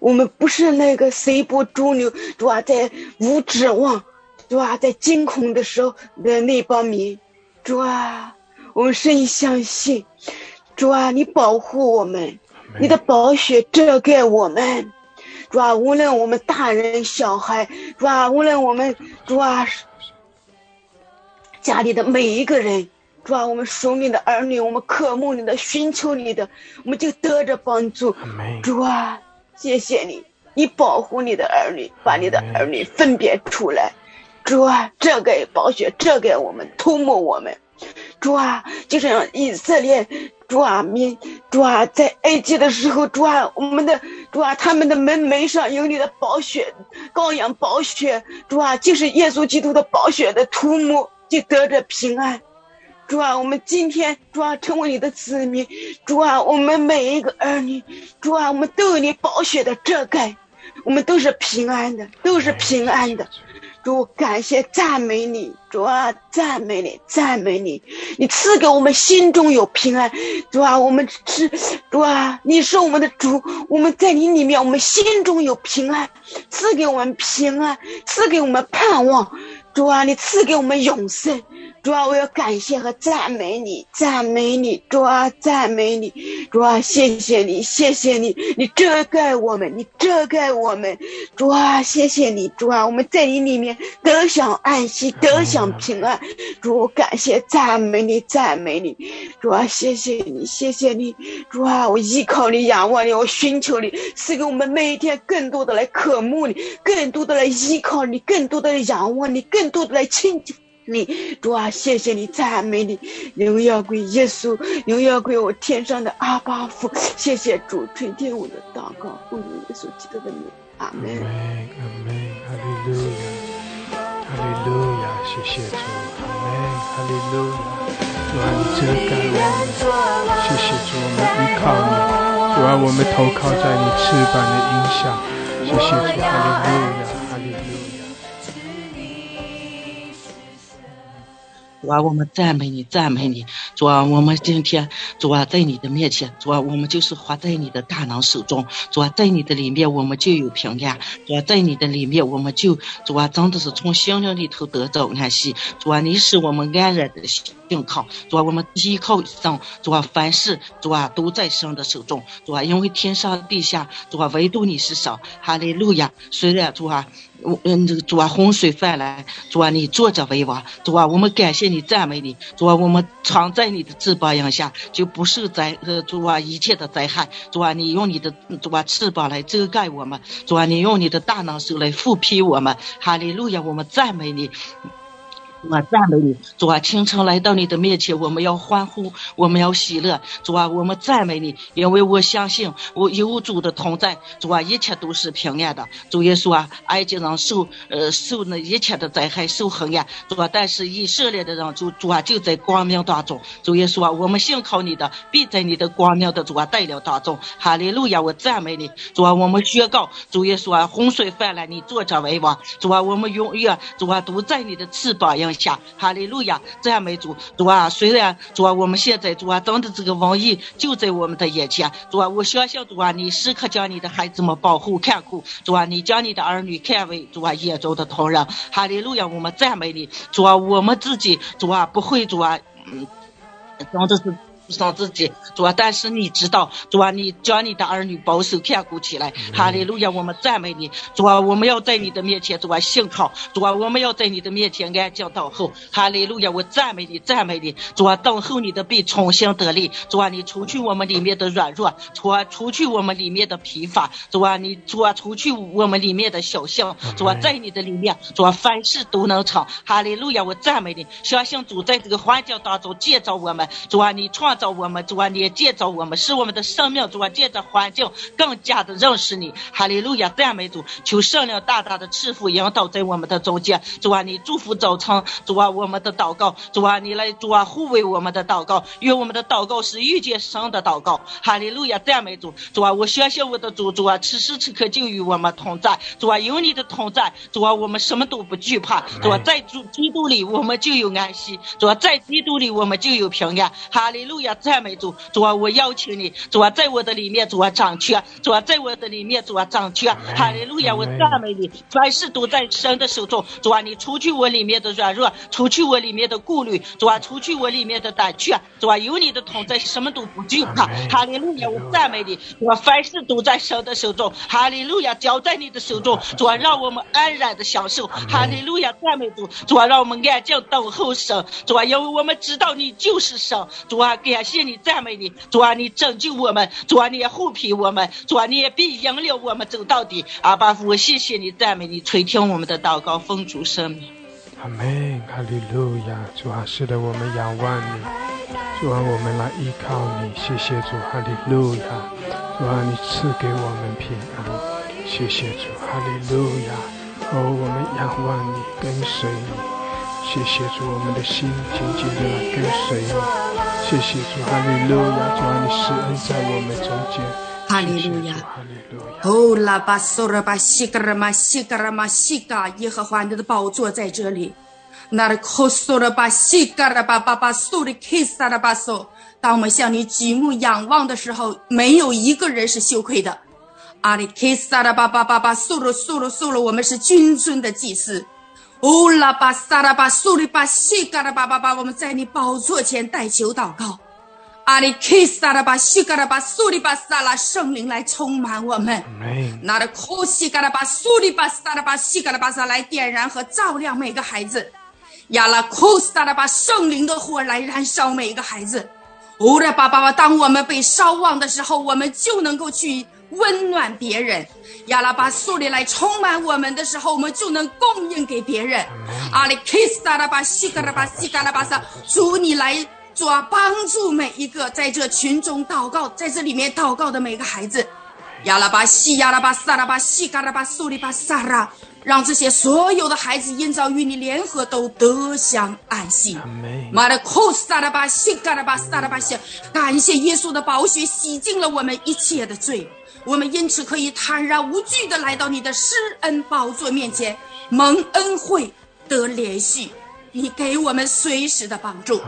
我们不是那个随波逐流，主啊，在无指望，主啊，在惊恐的时候的那帮民，主啊，我们深相信，主啊，你保护我们，你的宝血遮盖我们，主啊，无论我们大人小孩，主啊，无论我们，主啊，家里的每一个人，主啊，我们属你的儿女，我们渴慕你的，寻求你的，我们就得着帮助，主啊，谢谢你，你保护你的儿女，把你的儿女分别出来，主啊，这给宝血，这给我们涂抹我们，主啊，就是让以色列，主啊，民，主啊，在埃及的时候，主啊，我们的主啊，他们的门楣上有你的宝血，羔羊宝血，主啊，就是耶稣基督的宝血的涂抹，就得着平安，主啊，我们今天，主啊，成为你的子民，主啊，我们每一个儿女，主啊，我们都有你宝血的遮盖，我们都是平安的，都是平安的，主，感谢赞美你，主啊，赞美你，赞美你，你赐给我们心中有平安，主啊，我们是，主啊，你是我们的主，我们在你里面，我们心中有平安，赐给我们平安，赐给我们盼望，主啊，你赐给我们永生，主啊，我要感谢和赞美你，赞美你，主啊，赞美你，主啊，谢谢你，谢谢你，你遮盖我们，你遮盖我们，主啊，谢谢你，主啊，我们在你里面得享安息，得享平安，主，感谢赞美你，赞美你，主啊，谢谢你，谢谢你，主啊，我依靠你，仰望你，我寻求你，赐给我们每一天更多的来渴慕你，更多的来依靠你，更多的来仰望你，更多的来亲近你，主啊，谢谢你，赞美你，荣耀归耶稣，荣耀归我天上的阿爸父，谢谢主垂听我的祷告，奉耶稣基督的名，阿们，阿们，哈利路亚，哈利路亚，谢谢主，阿们，哈利路亚，主啊，你遮盖我们，谢谢主，我们依靠你，主啊，我们投靠在你翅膀的荫下，谢谢主，哈利路亚，哈利路亚，主啊，我们赞美你，赞美你，主啊，我们今天，主啊，在你的面前，主啊，我们就是活在你的大能手中，主啊，在你的里面我们就有平安，主啊，在你的里面我们就，主啊，真的是从心灵里头得到安息，主啊，你使我们安然的信靠，主啊，我们依靠上，主啊，凡事，主啊，都在神的手中，主啊，因为天上地下，主啊，唯独你是神，哈利路亚，虽然主啊，嗯，主啊，洪水泛滥，主啊，你坐着为王，主啊，我们感谢你。你赞美你，主啊，我们常在你的翅膀荫下，就不是灾呃主啊一切的灾害，主啊你用你的主啊翅膀来遮盖我们，主啊你用你的大能手来覆庇我们，哈利路亚，我们赞美你。主啊，赞美你！主啊，清晨来到你的面前，我们要欢呼，我们要喜乐。主啊，我们赞美你，因为我相信我有主的同在。主啊，一切都是平安的。主耶稣啊，埃及人受呃受那一切的灾害，受恒呀。主啊，但是以色列的人主主啊就在光明当中。主耶稣啊，我们信靠你的，必在你的光明的主啊带领当中。哈利路亚！我赞美你，主啊，我们宣告，主耶稣啊，洪水泛滥，你坐着为王。主啊，我们永远主啊都在你的翅膀荫下。哈利路亚，赞美主！主啊，虽然主啊，我们现在主啊，真的这个瘟疫就在我们的眼前，主啊，我相信主啊，你时刻将你的孩子们保护看顾，主啊，你将你的儿女看为主啊眼中的瞳人。哈利路亚，我们赞美你，主啊，我们自己主啊不会主啊，嗯，真的是。上自己主啊，但是你知道主啊，你将你的儿女保守看顾起来。哈利路亚，我们赞美你，主啊，我们要在你的面前主啊信靠，主啊，我们要在你的面前安静等候。哈利路亚，我赞美你，赞美你，主啊，等候你的必重新得力，主啊，你除去我们里面的软弱，主啊，除去我们里面的疲乏，主啊，你主啊除去我们里面的小项，主啊，在你的里面主啊凡事都能成。哈利路亚，我赞美你，相信主在这个环境当中借着我们，主啊，你创造我们，主啊，你也借着我们，使我们的生命主啊借着环境更加的认识你。哈利路亚，赞美主，求圣灵大大的赐福引导在我们的中间，主啊，你祝福早晨主啊我们的祷告，主啊，你来主啊护卫我们的祷告，愿我们的祷告是遇见神的祷告。哈利路亚，赞美主，主啊，我相信我的主，主啊此时此刻就与我们同在，主啊，有你的同在，主啊，我们什么都不惧怕，主啊，在主基督里我们就有安息，主啊，在基督里我们就有平安。哈利路亚，赞美主，主啊，我邀请你，主啊，在我的里面主啊掌权，主啊，在我的里面主啊掌权。哈利路亚，我赞美你，凡事都在神的手中，主啊，你除去我里面的软弱，除去我里面的顾虑，主啊，除去我里面的胆怯，主啊，有你的同在，什么都不惧怕。哈利路亚，我赞美你，我凡事都在神的手中。哈利路亚，交在你的手中，主啊，让我们安然的享受。哈利路亚，赞美主，主啊，让我们安静等候神，主啊，因为我们知道你就是神，主啊，感谢你，赞美你，主啊，你拯救我们，主啊，你也护庇我们，主啊，你也必引领我们走到底。阿爸父，我谢谢你，赞美你，垂听我们的祷告，奉主圣名。阿们，哈利路亚，主啊，是的，我们仰望你，主啊，我们来依靠你，谢谢主，哈利路亚，主啊，你赐给我们平安，谢谢主，哈利路亚，哦，我们仰望你，跟随你。谢谢主，我们的心紧紧地来跟随你。谢谢主，哈利路亚，主啊，你施恩在我们中间。哈利路亚，哈利路亚。哦，拉巴索拉巴西格拉玛西格拉玛西嘎，耶和华你的宝座在这里。那的口索拉巴西格拉巴巴巴索的 kiss 拉巴索。当我们向你举目仰望的时候，没有一个人是羞愧的。阿里 kiss 拉巴巴巴巴索罗索罗索罗，我们是君尊的祭司。乌拉巴萨拉巴苏里巴西嘎拉巴巴巴，我们在你宝座前代求祷告。阿里 kiss 萨拉巴西嘎拉巴苏里巴萨拉，圣灵来充满我们。拿着哭西嘎拉巴苏里巴萨拉巴西嘎拉巴萨来点燃和照亮每个孩子。亚拉哭萨拉巴，圣灵的火来燃烧每一个孩子。乌拉巴巴巴，当我们被烧旺的时候，我们就能够去温暖别人。亚拉巴苏里来充满我们的时候，我们就能供应给别人。阿里 kiss 达拉巴西嘎拉巴西嘎拉巴萨，主你来主啊，帮助每一个在这群中祷告，在这里面祷告的每个孩子。亚拉巴西亚拉巴萨拉巴西嘎拉巴苏里巴萨拉，让这些所有的孩子因着与你联合都得享安息。妈的库萨拉巴西嘎拉巴萨拉巴西，感谢耶稣的宝血洗净了我们一切的罪。我们因此可以坦然无惧地来到你的施恩宝座面前，蒙恩惠得连续，你给我们随时的帮助。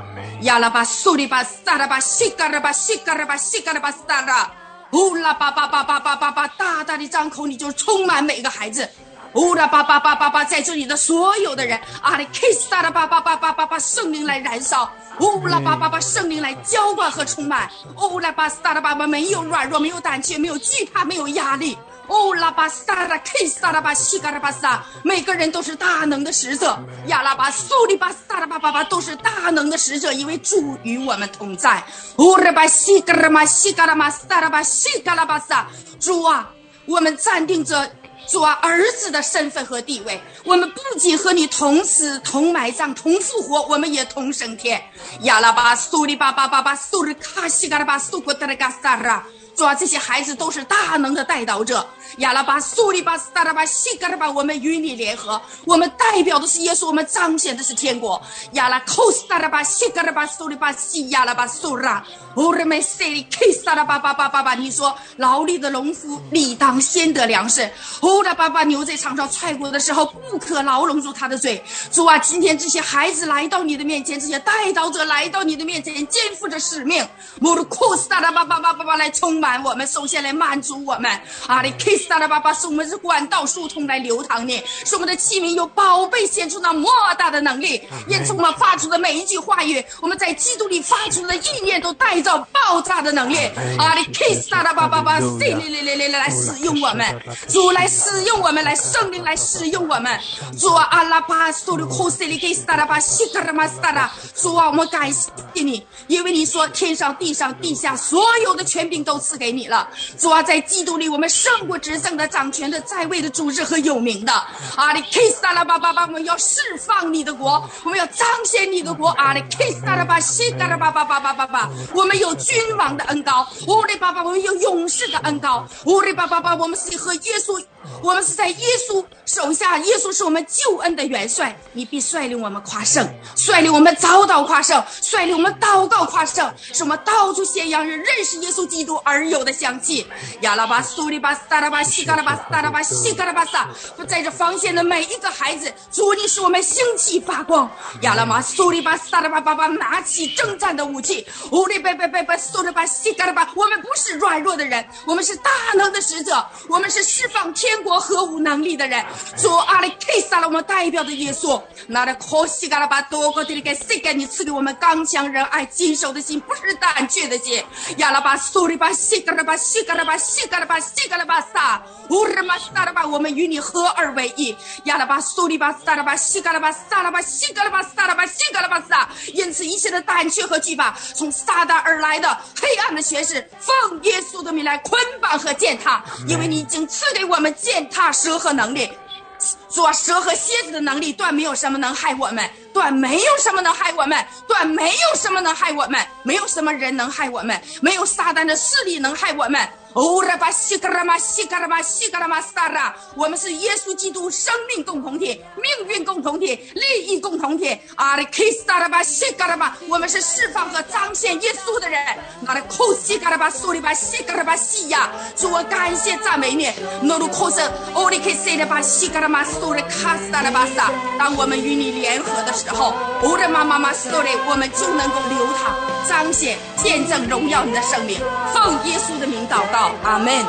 亚拉巴苏里巴萨拉巴西嘎拉巴西嘎拉巴西嘎拉巴萨拉，乌拉巴巴巴巴巴巴巴，大大的张口，你就充满每个孩子。乌拉巴巴巴巴巴，在这里的所有的人，阿里 kiss 萨拉巴巴巴巴巴巴，圣灵来燃烧。乌拉巴巴巴，圣灵来浇灌和充满。乌拉巴萨拉巴巴，没有软弱，没有胆怯，没有惧怕，没有压力。哦，拉巴萨拉 K 萨拉巴西嘎拉巴萨，每个人都是大能的使者。亚拉巴苏里巴萨拉巴巴巴都是大能的使者，因为主与我们同在。哦，拉巴西嘎拉巴西嘎拉巴萨拉巴西嘎拉巴萨，主啊，我们暂定着。主啊，儿子的身份和地位，我们不仅和你同死、同埋葬、同复活，我们也同升天。亚拉巴苏里巴巴巴巴苏里卡西嘎拉巴苏古德拉嘎萨拉，主啊，这些孩子都是大能的代祷者。亚拉巴苏里巴萨拉巴西嘎拉巴，我们与你联合，我们代表的是耶稣，我们彰显的是天国。亚拉库萨拉巴西嘎拉巴苏里巴西亚拉巴苏拉，乌勒梅塞里 K 萨拉巴巴巴巴巴，你说劳力的农夫理当先得粮食。乌拉巴巴牛在场上踹过的时候，不可牢笼住他的嘴。主啊，今天这些孩子来到你的面前，这些代祷者来到你的面前，肩负着使命。乌勒库萨拉巴巴巴巴巴，来充满我们，首先来满足我们。阿里 K 萨拉巴巴，使我们是管道疏通来流淌的，使我们的器皿有宝贝献出那莫大的能力。愿从我们发出的每一句话语，我们在基督里发出的意念，都带着爆炸的能力。阿里 kiss 哒哒巴巴巴，来来来来来使用我们，主来使用我们，来圣灵来使用我们。主啊，阿拉巴苏里库塞里 kiss 哒哒巴西格拉马哒哒，主啊，我们感谢你，因为你说天上地上地下所有的权柄都赐给你了。主啊，在基督里我们胜过执政的、掌权的、在位的、主治和有名的。阿里 kiss 哒哒巴巴巴，我们要释放你的国，我们要彰显你的国。阿里 kiss 哒哒巴西格拉巴巴巴巴巴，我们有君王的恩膏，乌里巴巴，我们有勇士的恩膏，乌里巴巴巴，我们是和耶稣，我们是在耶稣手下，耶稣是我们救恩的元帅。你必率领我们夸胜，率领我们早祷夸胜，率领我们祷告夸胜，使我们到处宣扬人认识耶稣基督而有的香气。亚拉巴苏里巴萨拉巴西嘎拉巴萨拉巴西嘎拉巴萨，在这房间的每一个孩子，主你使我们兴起发光。亚拉巴苏里巴萨拉巴巴巴，拿起征战的武器，乌里贝贝贝贝苏里巴西嘎拉巴，我们不是软弱的人，我们是大能的使者，我们是释放天天国和无能力的人。主阿里 K 萨拉，我们代表的耶稣，拿着口西嘎拉巴多格迪给西给你赐给我们刚强仁爱谨守的心，不是胆怯的心。亚拉巴苏里巴西嘎拉巴西嘎拉巴西嘎拉巴西嘎拉巴萨乌日马萨拉巴，我们与你合二为一。亚拉巴苏里巴萨拉巴西嘎拉巴萨拉巴西嘎拉巴萨拉巴西嘎拉巴萨，因此一切的胆怯和惧怕，从撒旦而来的黑暗的权势，奉耶稣的名来捆绑和践踏，因为你已经赐给我们践踏蛇和能力。主啊，蛇和蝎子的能力断没有什么能害我们，断没有什么能害我们，断没有什么能害我们，没有什么人能害我们，没有撒旦的势力能害我们。哦，拉巴西格拉玛西格拉玛西格拉玛萨拉，我们是耶稣基督生命共同体、命运共同体、利益共同体。阿里克萨拉巴西格拉玛，我们是释放和彰显耶稣的人。阿里库西格拉巴苏里巴西格拉巴西亚，主我感谢赞美你。诺鲁库斯欧里克塞拉巴西格拉玛苏里卡萨拉巴萨，当我们与你联合的时候，乌勒玛玛玛苏里，我们就能够流淌、彰显、见证、荣耀你的圣名。奉耶稣的名祷告。Amen. Amen.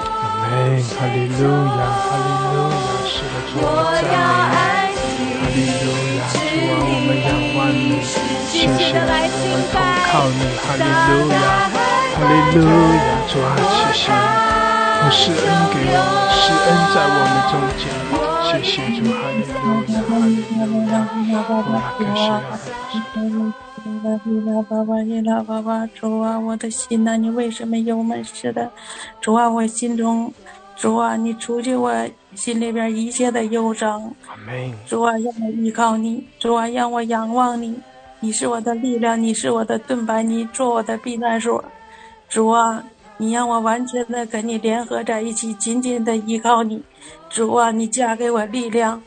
Hallelujah. Hallelujah. 是的，主我们赞美你。Hallelujah. 主啊，我们仰望你，谢谢你，我们投靠你。Hallelujah. Hallelujah. 主啊，谢谢你，我施恩给我们，施恩在我们中间。谢谢主。Hallelujah. Hallelujah. 我感谢阿爸。爸爸耶拉爸爸，主啊，我的心呐、啊，你为什么幽闷似的？主啊，我心中，主啊，你除去我心里边一切的忧伤。主啊，让我依靠你，主啊，让我仰望你，你是我的力量，你是我的盾牌，你做我的避难所。主啊，你让我完全的跟你联合在一起，紧紧的依靠你。主啊，你加给我力量。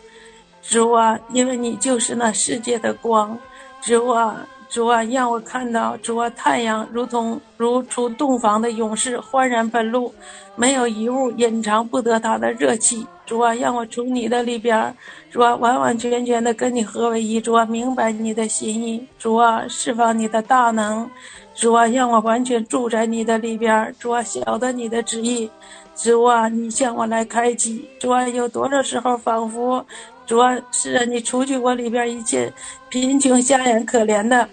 主啊，因为你就是那世界的光。主啊。主啊，让我看到主啊，太阳如同如出洞房的勇士，欢然奔路，没有一物隐藏不得他的热气。主啊，让我从你的里边，主啊，完完全全的跟你合为一。主啊，明白你的心意，主啊，释放你的大能，主啊，让我完全住在你的里边，主啊，晓得你的旨意，主啊，你向我来开启。主啊，有多少时候仿佛。主啊，是啊，你除去我里边一切贫穷、瞎眼、可怜的，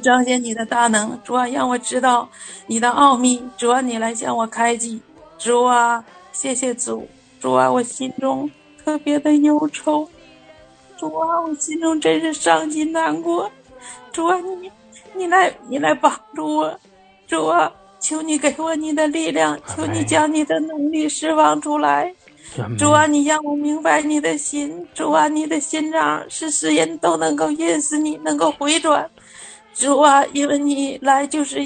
彰显你的大能。主啊，让我知道你的奥秘。主啊，你来向我开启。主啊，谢谢主，主啊，我心中特别的忧愁，主啊，我心中真是伤心难过，主啊，你你来你来帮助我，主啊，求你给我你的力量，求你将你的能力释放出来，主啊，你让我明白你的心，主啊，你的心肠是世人都能够认识你，能够回转，主啊，因为你来就是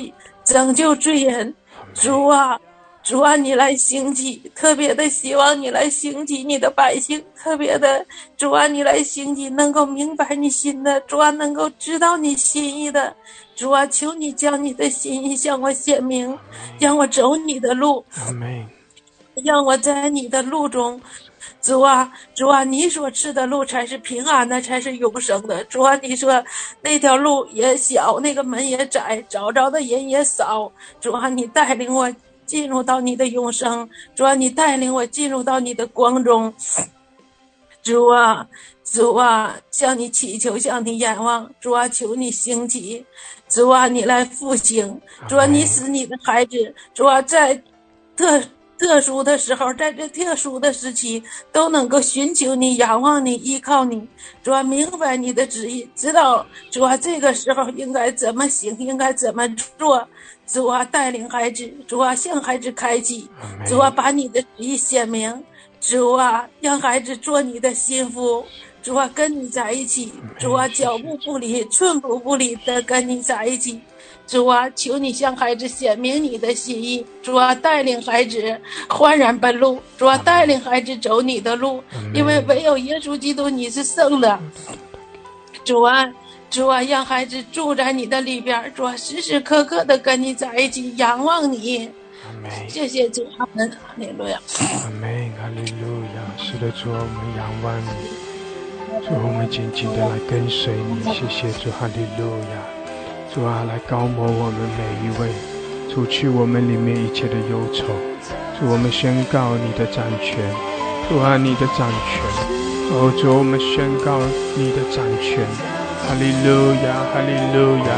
拯救罪人，主啊，主啊，你来兴起，特别的希望你来兴起你的百姓，特别的主啊，你来兴起能够明白你心的，主啊，能够知道你心意的，主啊，求你将你的心意向我显明，让我走你的路，让我在你的路中，主啊，主啊，你所赐的路才是平安的，才是永生的。主啊，你说那条路也小，那个门也窄，找着的人也少。主啊，你带领我进入到你的永生，主啊，你带领我进入到你的光中。主啊，主啊，向你祈求，向你仰望，主啊，求你兴起，主啊，你来复兴，主啊，你使你的孩子，主啊，在特特殊的时候，在这特殊的时期，都能够寻求你，仰望你，依靠你，主啊，明白你的旨意，知道主啊这个时候应该怎么行，应该怎么做，主啊，带领孩子，主啊，向孩子开启，主啊，把你的旨意显明，主啊，让孩子做你的心腹，主啊，跟你在一起，主啊，脚步不离，寸步不离的跟你在一起，主啊，求你向孩子显明你的心意，主啊，带领孩子焕然奔路，主啊，带领孩子走你的路，因为唯有耶稣基督你是圣的，主啊，主啊，让孩子住在你的里边，主啊，时时刻刻的跟你在一起，仰望你。谢谢主，阿门，哈利路亚，阿门，哈利路亚。是的，主啊，我们仰望你，主啊，我们紧紧的来跟随你。谢谢主，哈利路亚。主啊，来高摩我们每一位，除去我们里面一切的忧愁。主，我们宣告你的掌权，主啊，你的掌权。哦，主，我们宣告你的掌权。哈利路亚，哈利路亚。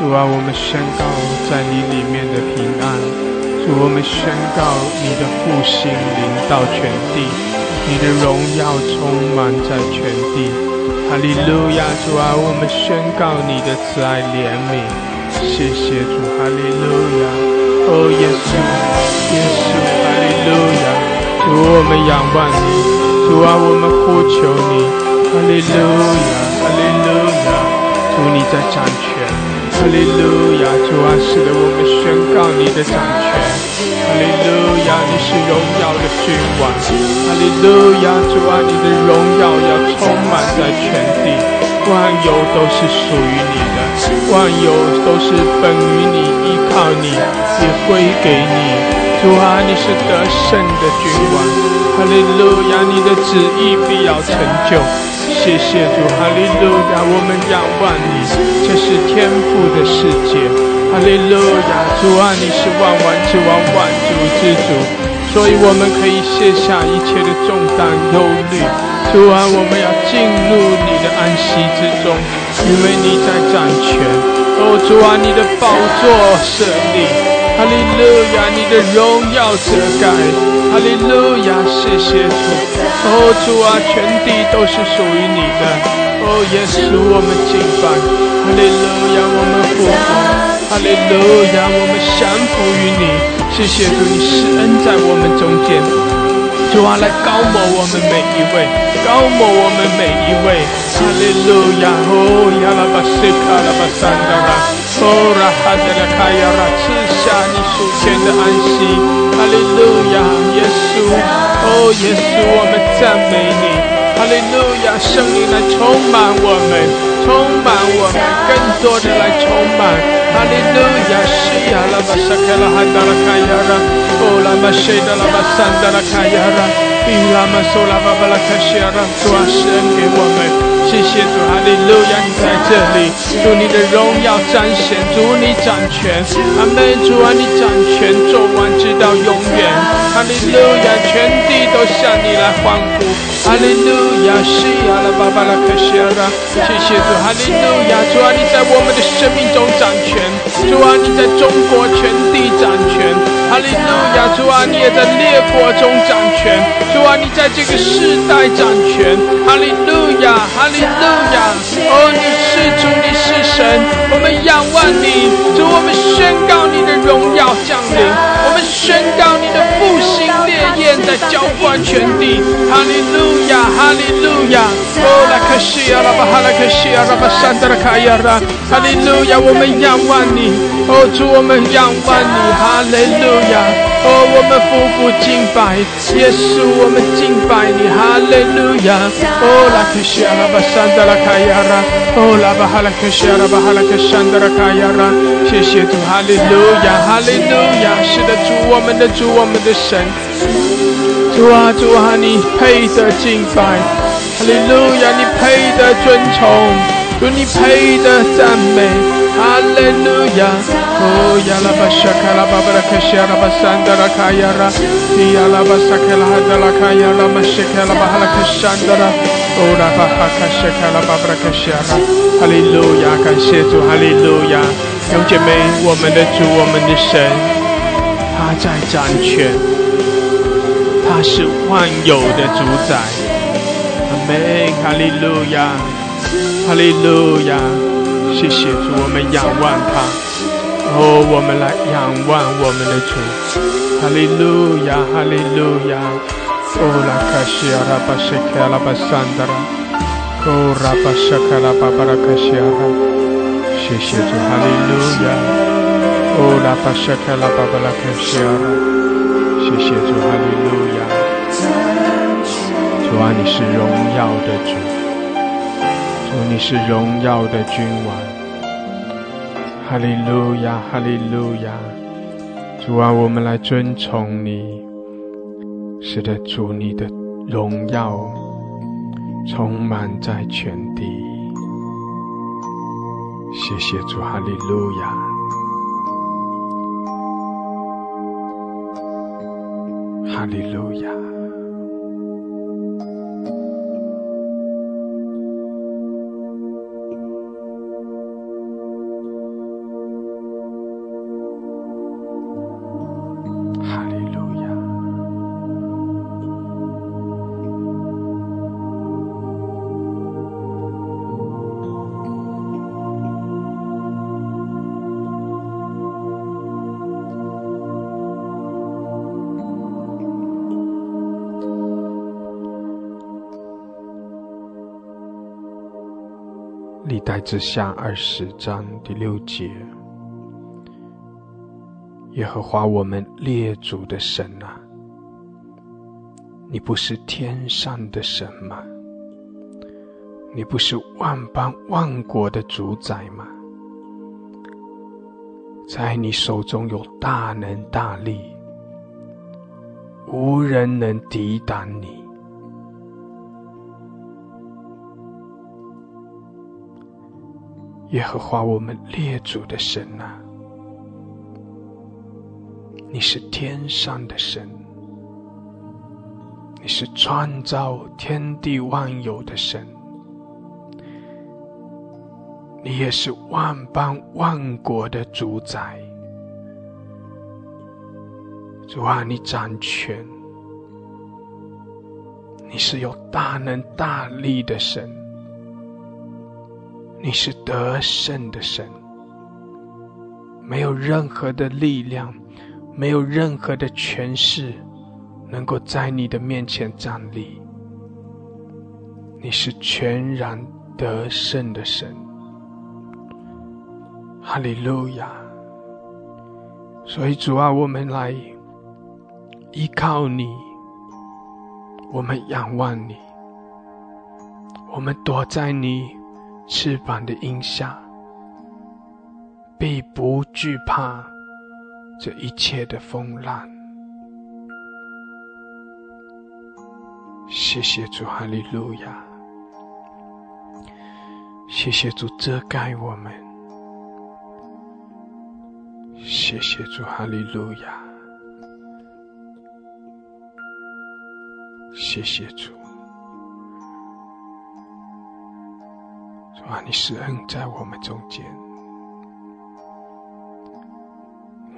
主啊，我们宣告在你里面的平安。主，我们宣告你的复兴临到全地，你的荣耀充满在全地。哈利路亚，主啊，我们宣告你的慈爱怜悯。谢谢主，哈利路亚。哦，耶稣，耶稣，哈利路亚。主，我们仰望你，主啊，我们呼求你。哈利路亚，哈利路亚。主，你在掌权。哈利路亚，主啊，使得我们宣告你的掌权。哈利路亚，你是荣耀的君王。哈利路亚，主啊，你的荣耀要充满在全地，万有都是属于你的，万有都是本于你，依靠你，也归给你。主啊，你是得胜的君王。哈利路亚，你的旨意必要成就。谢谢主，哈利路亚，我们仰望你，这是天父的世界。哈利路亚，主啊，你是万王之王，万主之主，所以我们可以卸下一切的重担忧虑。主啊，我们要进入你的安息之中，因为你在掌权。哦，主啊，你的宝座设立。哈利路亚，你的荣耀遮盖。哈利路亚，谢谢主。哦，主啊，全地都是属于你的。哦，耶稣，我们敬拜。哈利路亚，我们俯伏。哈利路亚，我们降服于你。谢谢主，你施恩在我们中间。主啊，来高摩我们每一位，高摩我们每一位。哈利路亚，哦，亚拉巴西卡拉巴桑达拉，哦，拉哈德拉卡亚拉，赐下你属天的安息。哈利路亚，耶稣，哦，耶稣，我们赞美你。哈利路亚，圣灵来充满我们，充满我们，更多的来充满。哈利路亚，西亚拉巴沙克拉哈达拉卡亚拉，哦拉巴谢达拉巴桑达拉卡亚拉，伊拉马苏拉巴巴拉卡西亚拉，主啊，施恩给我们，谢谢主，哈利路亚，你在这里，主你的荣耀彰显，主你掌权，阿们，主啊，你掌权，做完直到永远，哈利路亚，全地都向你来欢呼，哈利路亚，西亚拉巴巴拉卡西亚拉，谢谢主，哈利路亚，主啊，你在我们的生命中掌权。主啊，你在中国全地掌权。哈利路亚，主啊，你也在列国中掌权，主啊，你在这个世代掌权，哈利路亚，哈利路亚，哦，你是主，你是神，我们仰望你，主，我们宣告你的荣耀降临，我们宣告你的复兴烈焰在浇灌全地，哈利路亚，哈利路亚，哦，拉克西亚，拉巴哈拉克西亚，拉巴山德拉卡亚拉，哈利路亚，我们仰望你。哦，主，我们仰望你，哈利路亚！哦，我们夫妇敬拜耶稣，我们敬拜你，哈利路亚！哦，拉克西亚拉巴山德拉卡亚拉，哦，拉巴哈拉克西亚拉巴哈拉克山德拉卡亚拉，谢谢主，哈利路亚，哈利路亚！是的，主，我们的主，我们的神，主啊，主啊，你配得敬拜，哈利路亚，你配得尊崇。主你配得赞美，哈利路亚！哦，亚拉巴沙卡拉巴布拉克西亚拉巴山德拉卡亚拉，亚拉巴沙卡拉哈德拉卡亚拉马什卡拉巴哈拉克山德拉，哦，拉巴哈卡什卡拉巴布拉克西亚拉，哈利路亚！感谢主，哈利路亚！弟兄姐妹，我们的主，我们的神，他在掌权，他是万有的主宰。阿门，哈利路亚！哈利路亚，谢谢主，我们仰望他。哦，我们来仰望我们的主。哈利路亚，哈利路亚。哦，拉卡西亚拉巴谢卡拉巴桑德拉，哦，拉巴谢卡拉巴巴拉卡西亚拉，谢谢主，哈利路亚。哦，拉巴谢卡拉巴巴拉卡西亚拉，谢谢主，哈利路亚。主啊，你是荣耀的主。你是荣耀的君王，哈利路亚，哈利路亚！主啊，我们来尊崇你。是的，主，你的荣耀充满在全地。谢谢主，哈利路亚！哈利路亚！历代志下二十章第六节，耶和华我们列祖的神啊，你不是天上的神吗？你不是万邦万国的主宰吗？在你手中有大能大力，无人能抵挡你。耶和华我们列祖的神啊，你是天上的神，你是创造天地万有的神，你也是万邦万国的主宰。主啊，你掌权，你是有大能大力的神，你是得胜的神，没有任何的力量，没有任何的权势能够在你的面前站立。你是全然得胜的神，哈利路亚！所以主啊，我们来依靠你，我们仰望你，我们躲在你翅膀的荫下，必不惧怕这一切的风浪。谢谢主，哈利路亚！谢谢主遮盖我们，谢谢主，哈利路亚！谢谢主。主啊，你施恩在我们中间，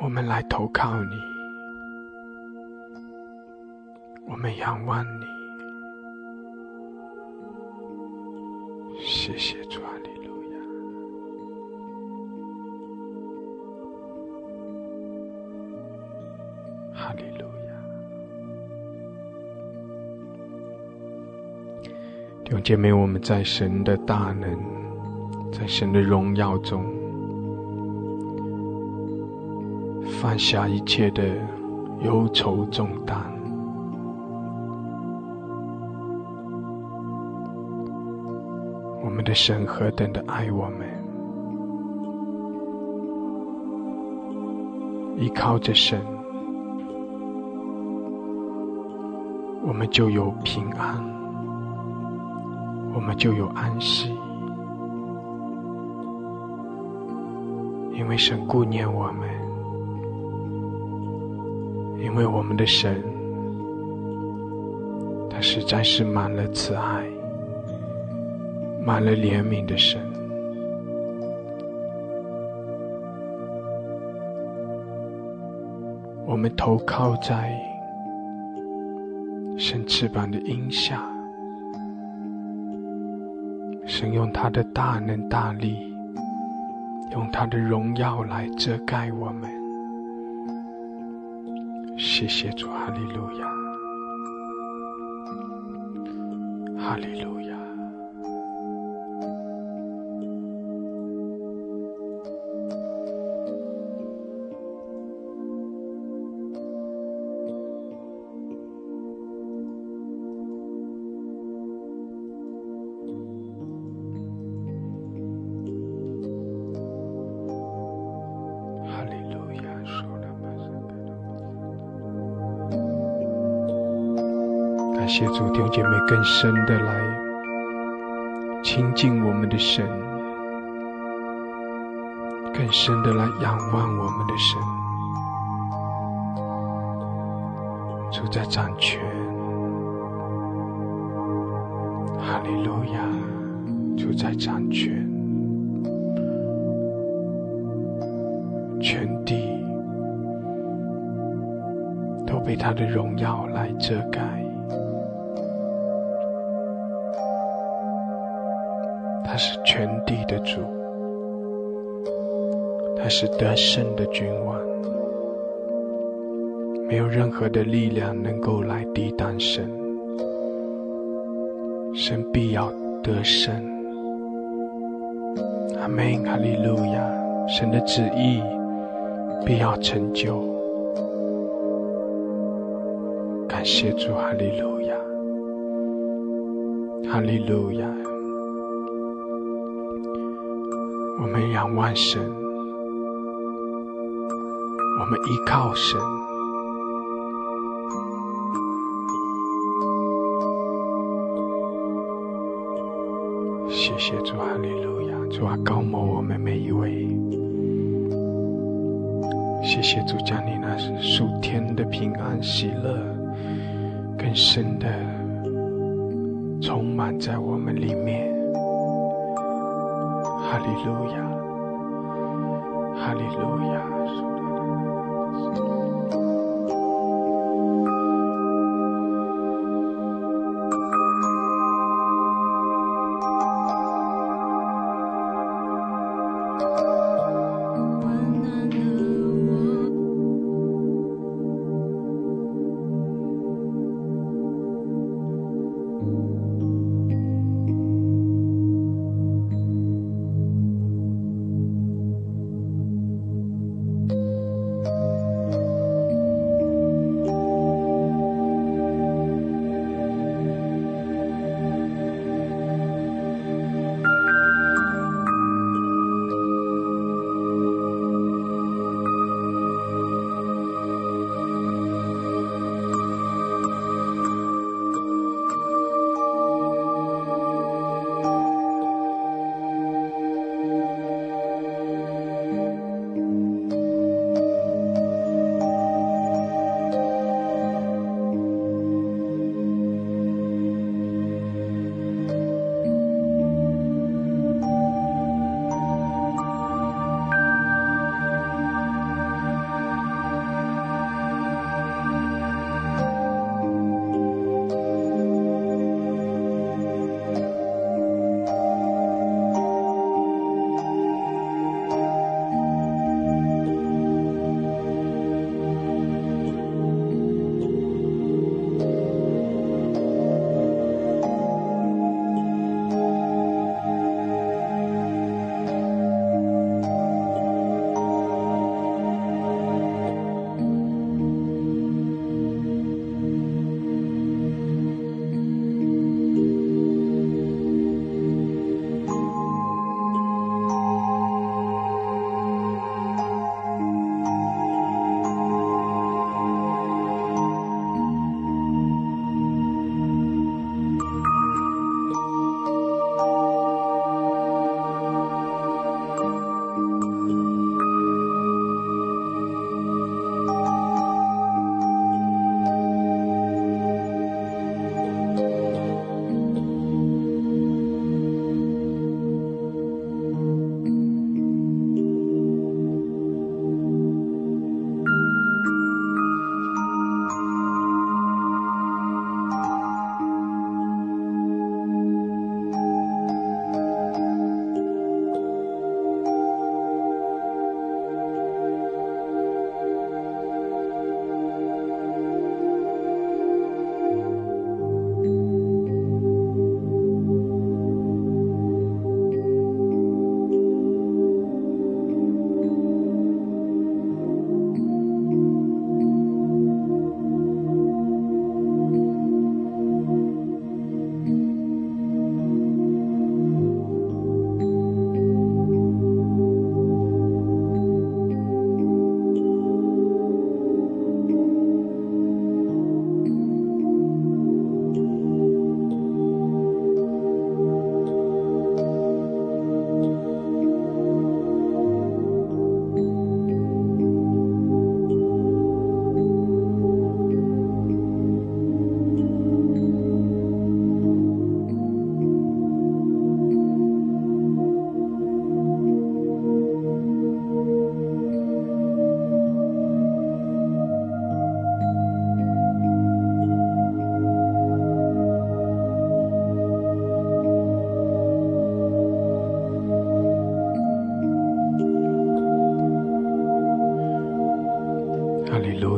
我们来投靠你。我们仰望你。谢谢主，哈利路亚，哈利路亚。弟兄姐妹，我们在神的大能，在神的荣耀中，放下一切的忧愁重担。我们的神何等的爱我们，依靠着神，我们就有平安，我们就有安息，因为神顾念我们，因为我们的神，他实在是满了慈爱，满了怜悯的神。我们投靠在神翅膀的荫下，神用他的大能大力，用他的荣耀来遮盖我们。谢谢主，哈利路亚，哈利路亚。协助弟兄姐妹更深的来亲近我们的神，更深的来仰望我们的神。主在掌权，哈利路亚，主在掌权，全地都被他的荣耀来遮盖。他是全地的主，他是得胜的君王，没有任何的力量能够来抵挡神，神必要得胜。阿们，哈利路亚，神的旨意必要成就。感谢主，哈利路亚，哈利路亚。我们仰望神，我们依靠神，谢谢主，哈利路亚，主啊，膏抹我们每一位，谢谢主，将你那数天的平安喜乐更深的充满在我们里面。哈利路亚，哈利路亚，温暖的我。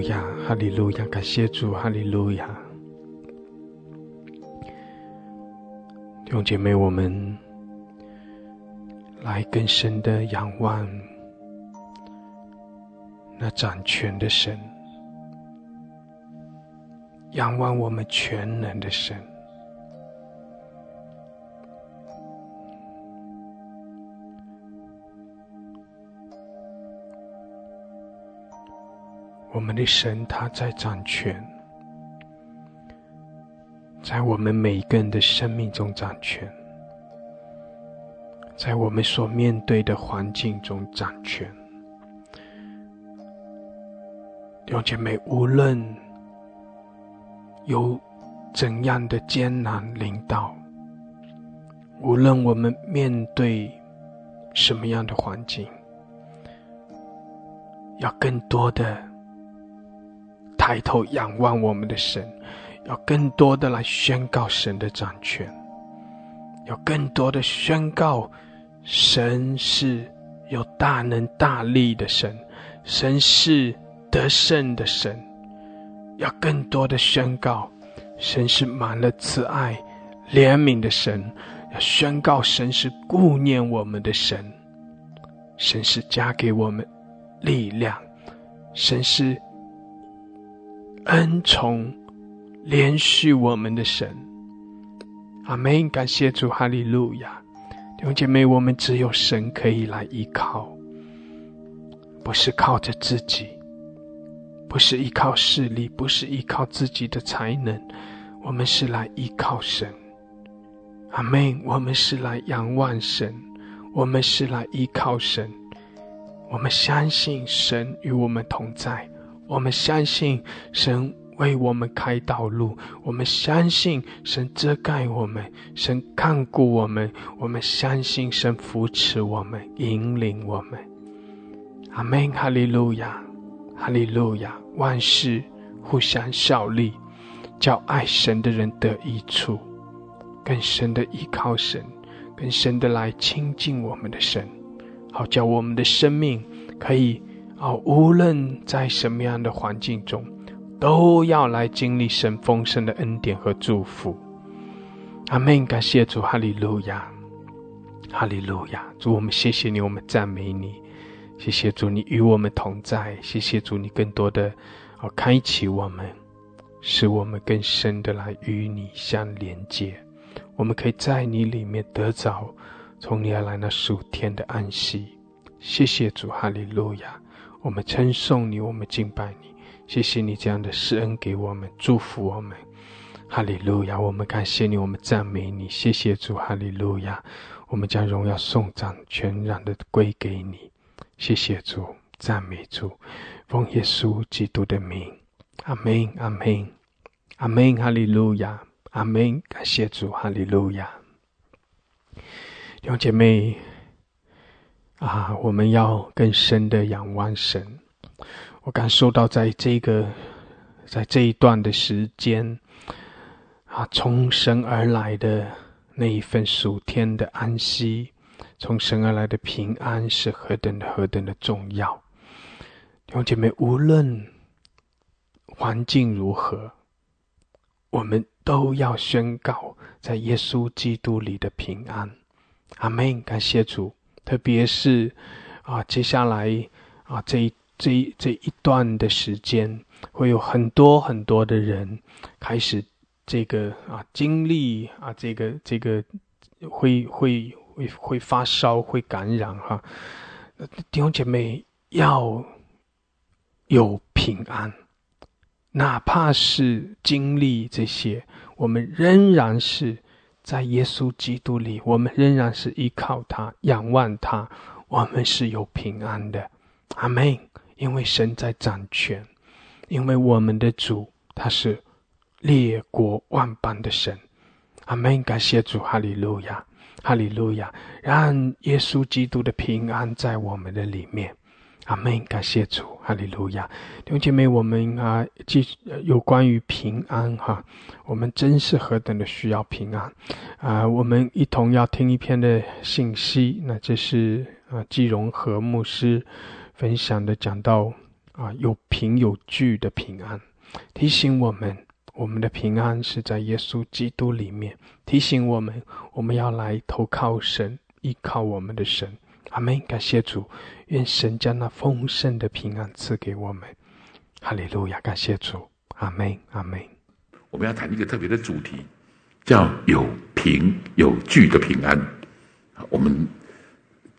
亚，哈利路亚，感谢主，哈利路亚。弟兄姐妹，我们来更深的仰望那掌权的神，仰望我们全能的神。我们的神他在掌权，在我们每一个人的生命中掌权，在我们所面对的环境中掌权。弟兄姐妹，无论有怎样的艰难临到，无论我们面对什么样的环境，要更多的抬头仰望我们的神，要更多的来宣告神的掌权，要更多的宣告神是有大能大力的神，神是得胜的神，要更多的宣告神是满了慈爱怜悯的神，要宣告神是顾念我们的神，神是加给我们力量，神是恩宠连续我们的神。阿们，感谢主，哈利路亚。弟兄姐妹，我们只有神可以来依靠，不是靠着自己，不是依靠势力，不是依靠自己的才能，我们是来依靠神。阿们，我们是来仰望神，我们是来依靠神，我们相信神与我们同在，我们相信神为我们开道路，我们相信神遮盖我们，神看顾我们，我们相信神扶持我们，引领我们。阿们，哈利路亚，哈利路亚。万事互相效力，叫爱神的人得益处。更深的依靠神，更深的来亲近我们的神，好叫我们的生命可以啊、哦，无论在什么样的环境中，都要来经历神丰盛的恩典和祝福。阿们，感谢主，哈利路亚，哈利路亚。主，我们谢谢你，我们赞美你，谢谢主，你与我们同在，谢谢主，你更多的、哦、开启我们，使我们更深的来与你相连接，我们可以在你里面得着从你而来那属天的安息。谢谢主，哈利路亚。我们称颂你，我们敬拜你，谢谢你这样的施恩给我们，祝福我们。哈利路亚，我们感谢你，我们赞美你，谢谢主，哈利路亚。我们将荣耀颂赞全然的归给你，谢谢主，赞美主，奉耶稣基督的名。阿们，阿们，阿们，哈利路亚，阿们，感谢主，哈利路亚。弟兄姐妹啊，我们要更深的仰望神。我感受到在这个在这一段的时间啊，从神而来的那一份属天的安息，从神而来的平安是何等的何等的重要。弟兄姐妹，无论环境如何，我们都要宣告在耶稣基督里的平安。阿们，感谢主。特别是啊，接下来啊，这这这一段的时间，会有很多很多的人开始这个啊经历啊，这个这个会会会会发烧，会感染哈。弟兄姐妹要有平安，哪怕是经历这些，我们仍然是在耶稣基督里，我们仍然是依靠他，仰望他，我们是有平安的。阿们，因为神在掌权，因为我们的主他是列国万邦的神。阿们，感谢主，哈利路亚，哈利路亚。让耶稣基督的平安在我们的里面。阿们，感谢主，哈利路亚。弟兄姐妹，我们啊，继有关于平安哈，我们真是何等的需要平安啊！我们一同要听一篇的信息，那这是啊，季荣和牧师分享的，讲到啊，有凭有据的平安，提醒我们，我们的平安是在耶稣基督里面，提醒我们，我们要来投靠神，依靠我们的神。阿们，感谢主，愿神将那丰盛的平安赐给我们。哈利路亚，感谢主，阿们，阿们。我们要谈一个特别的主题，叫有凭有据的平安。我们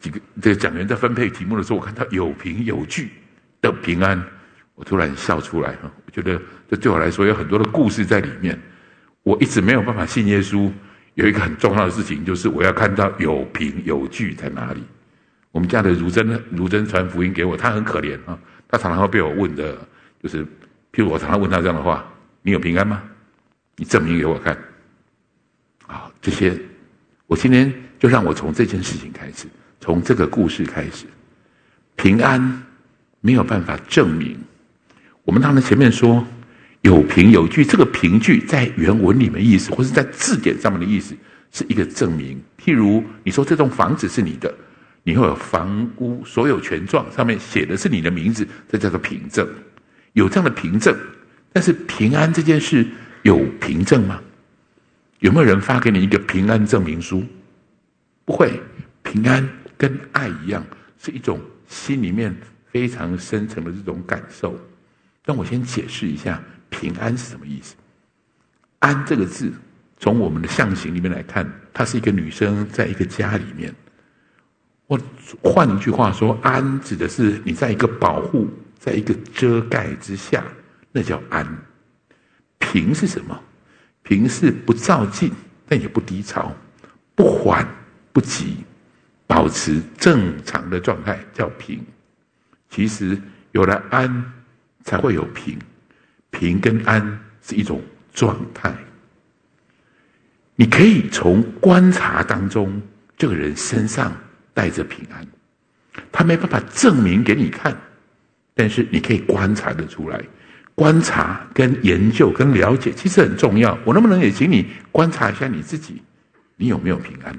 几个这个讲员在分配题目的时候，我看到有凭有据的平安，我突然笑出来。我觉得这对我来说有很多的故事在里面。我一直没有办法信耶稣，有一个很重要的事情，就是我要看到有凭有据在哪里。我们家的如真如真传福音给我，他很可怜啊，他常常会被我问的，就是譬如我常常问他这样的话：你有平安吗？你证明给我看。好，这些我今天就让我从这件事情开始，从这个故事开始。平安没有办法证明。我们当然前面说有凭有据，这个凭据在原文里面意思，或是在字典上面的意思，是一个证明。譬如你说这栋房子是你的，你会有房屋所有权状，上面写的是你的名字，这叫做凭证。有这样的凭证，但是平安这件事有凭证吗？有没有人发给你一个平安证明书？不会。平安跟爱一样，是一种心里面非常深层的这种感受。让我先解释一下平安是什么意思。安这个字，从我们的象形里面来看，它是一个女生在一个家里面。我换一句话说，安指的是你在一个保护，在一个遮盖之下，那叫安。平是什么？平是不躁进，但也不低潮，不缓不急，保持正常的状态叫平。其实有了安才会有平，平跟安是一种状态。你可以从观察当中，这个人身上带着平安，他没办法证明给你看，但是你可以观察得出来。观察跟研究跟了解其实很重要。我能不能也请你观察一下你自己，你有没有平安？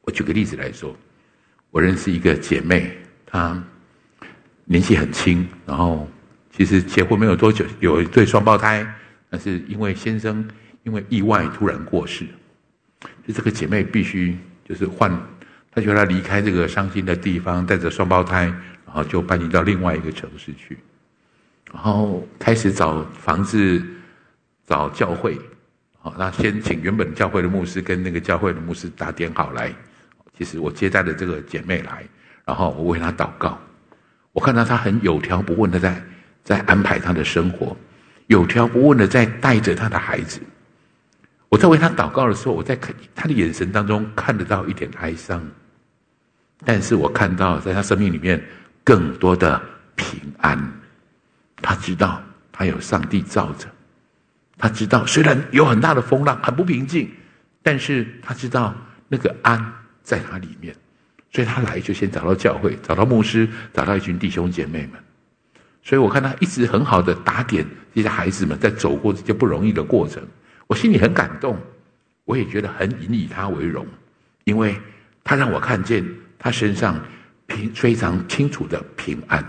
我举个例子来说，我认识一个姐妹，她年纪很轻，然后其实结婚没有多久，有一对双胞胎，但是因为先生因为意外突然过世，就这个姐妹必须就是换，她觉得她离开这个伤心的地方，带着双胞胎，然后就搬移到另外一个城市去，然后开始找房子，找教会。好，那先请原本教会的牧师跟那个教会的牧师打点好来。其实我接待了这个姐妹来，然后我为她祷告。我看到她很有条不紊的在在安排她的生活，有条不紊的在带着她的孩子。我在为她祷告的时候，我在看她的眼神当中看得到一点哀伤，但是我看到在她生命里面更多的平安。他知道他有上帝罩着，他知道虽然有很大的风浪，很不平静，但是他知道那个安在他里面，所以他来就先找到教会，找到牧师，找到一群弟兄姐妹们。所以我看他一直很好的打点这些孩子们在走过这些不容易的过程，我心里很感动，我也觉得很引以他为荣，因为他让我看见他身上非常清楚的平安，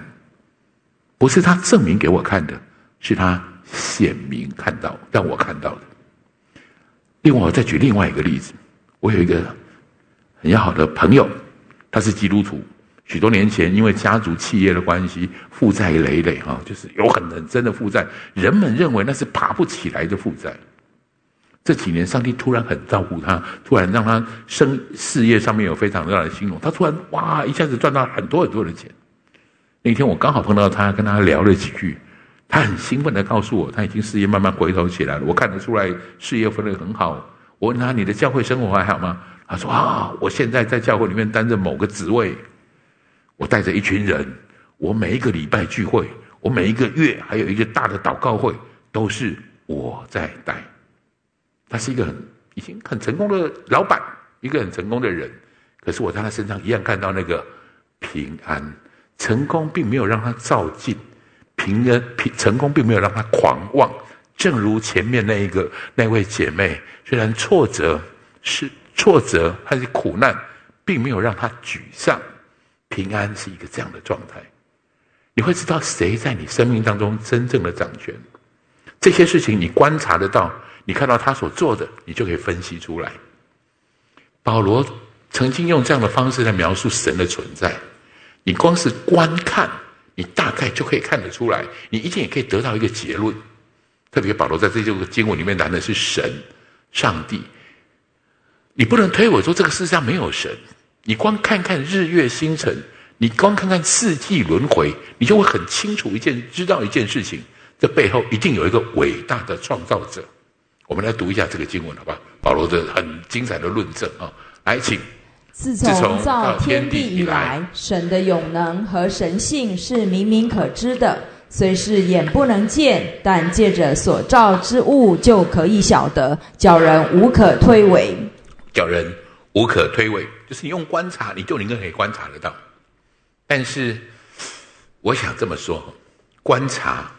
不是他证明给我看的，是他显明看到，让我看到的。另外，我再举另外一个例子，我有一个很要好的朋友，他是基督徒，许多年前因为家族企业的关系，负债累累啊，就是有很很深的负债，人们认为那是爬不起来的负债。这几年，上帝突然很照顾他，突然让他生事业上面有非常大的兴隆，他突然哇一下子赚到很多很多的钱。那天我刚好碰到他，跟他聊了几句，他很兴奋的告诉我，他已经事业慢慢回头起来了，我看得出来事业分得很好。我问他，你的教会生活还好吗？他说啊，我现在在教会里面担任某个职位，我带着一群人，我每一个礼拜聚会，我每一个月还有一个大的祷告会，都是我在带。他是一个很已经很成功的老板，一个很成功的人，可是我在他身上一样看到那个平安。成功并没有让他躁进，平安成功并没有让他狂妄。正如前面那一个那位姐妹，虽然挫折是挫折还是苦难，并没有让他沮丧。平安是一个这样的状态。你会知道谁在你生命当中真正的掌权。这些事情你观察得到，你看到他所做的，你就可以分析出来。保罗曾经用这样的方式来描述神的存在，你光是观看，你大概就可以看得出来，你一定也可以得到一个结论。特别保罗在这个经文里面谈的是神、上帝，你不能推诿说这个世上没有神。你光看看日月星辰，你光看看四季轮回，你就会很清楚一件知道一件事情，这背后一定有一个伟大的创造者。我们来读一下这个经文好不好？保罗的很精彩的论证啊，来请。自从造天地以来，神的永能和神性是明明可知的，虽是眼不能见，但借着所造之物就可以晓得，叫人无可推诿。叫人无可推诿，就是你用观察，你就能够可以观察得到。但是我想这么说，观察、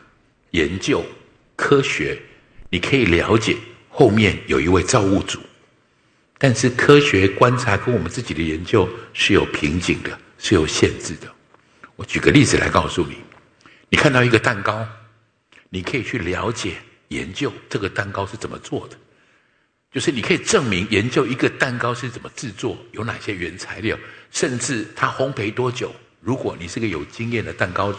研究、科学，你可以了解后面有一位造物主，但是科学观察跟我们自己的研究是有瓶颈的，是有限制的。我举个例子来告诉你，你看到一个蛋糕，你可以去了解研究这个蛋糕是怎么做的，就是你可以证明研究一个蛋糕是怎么制作，有哪些原材料，甚至它烘焙多久。如果你是个有经验的蛋糕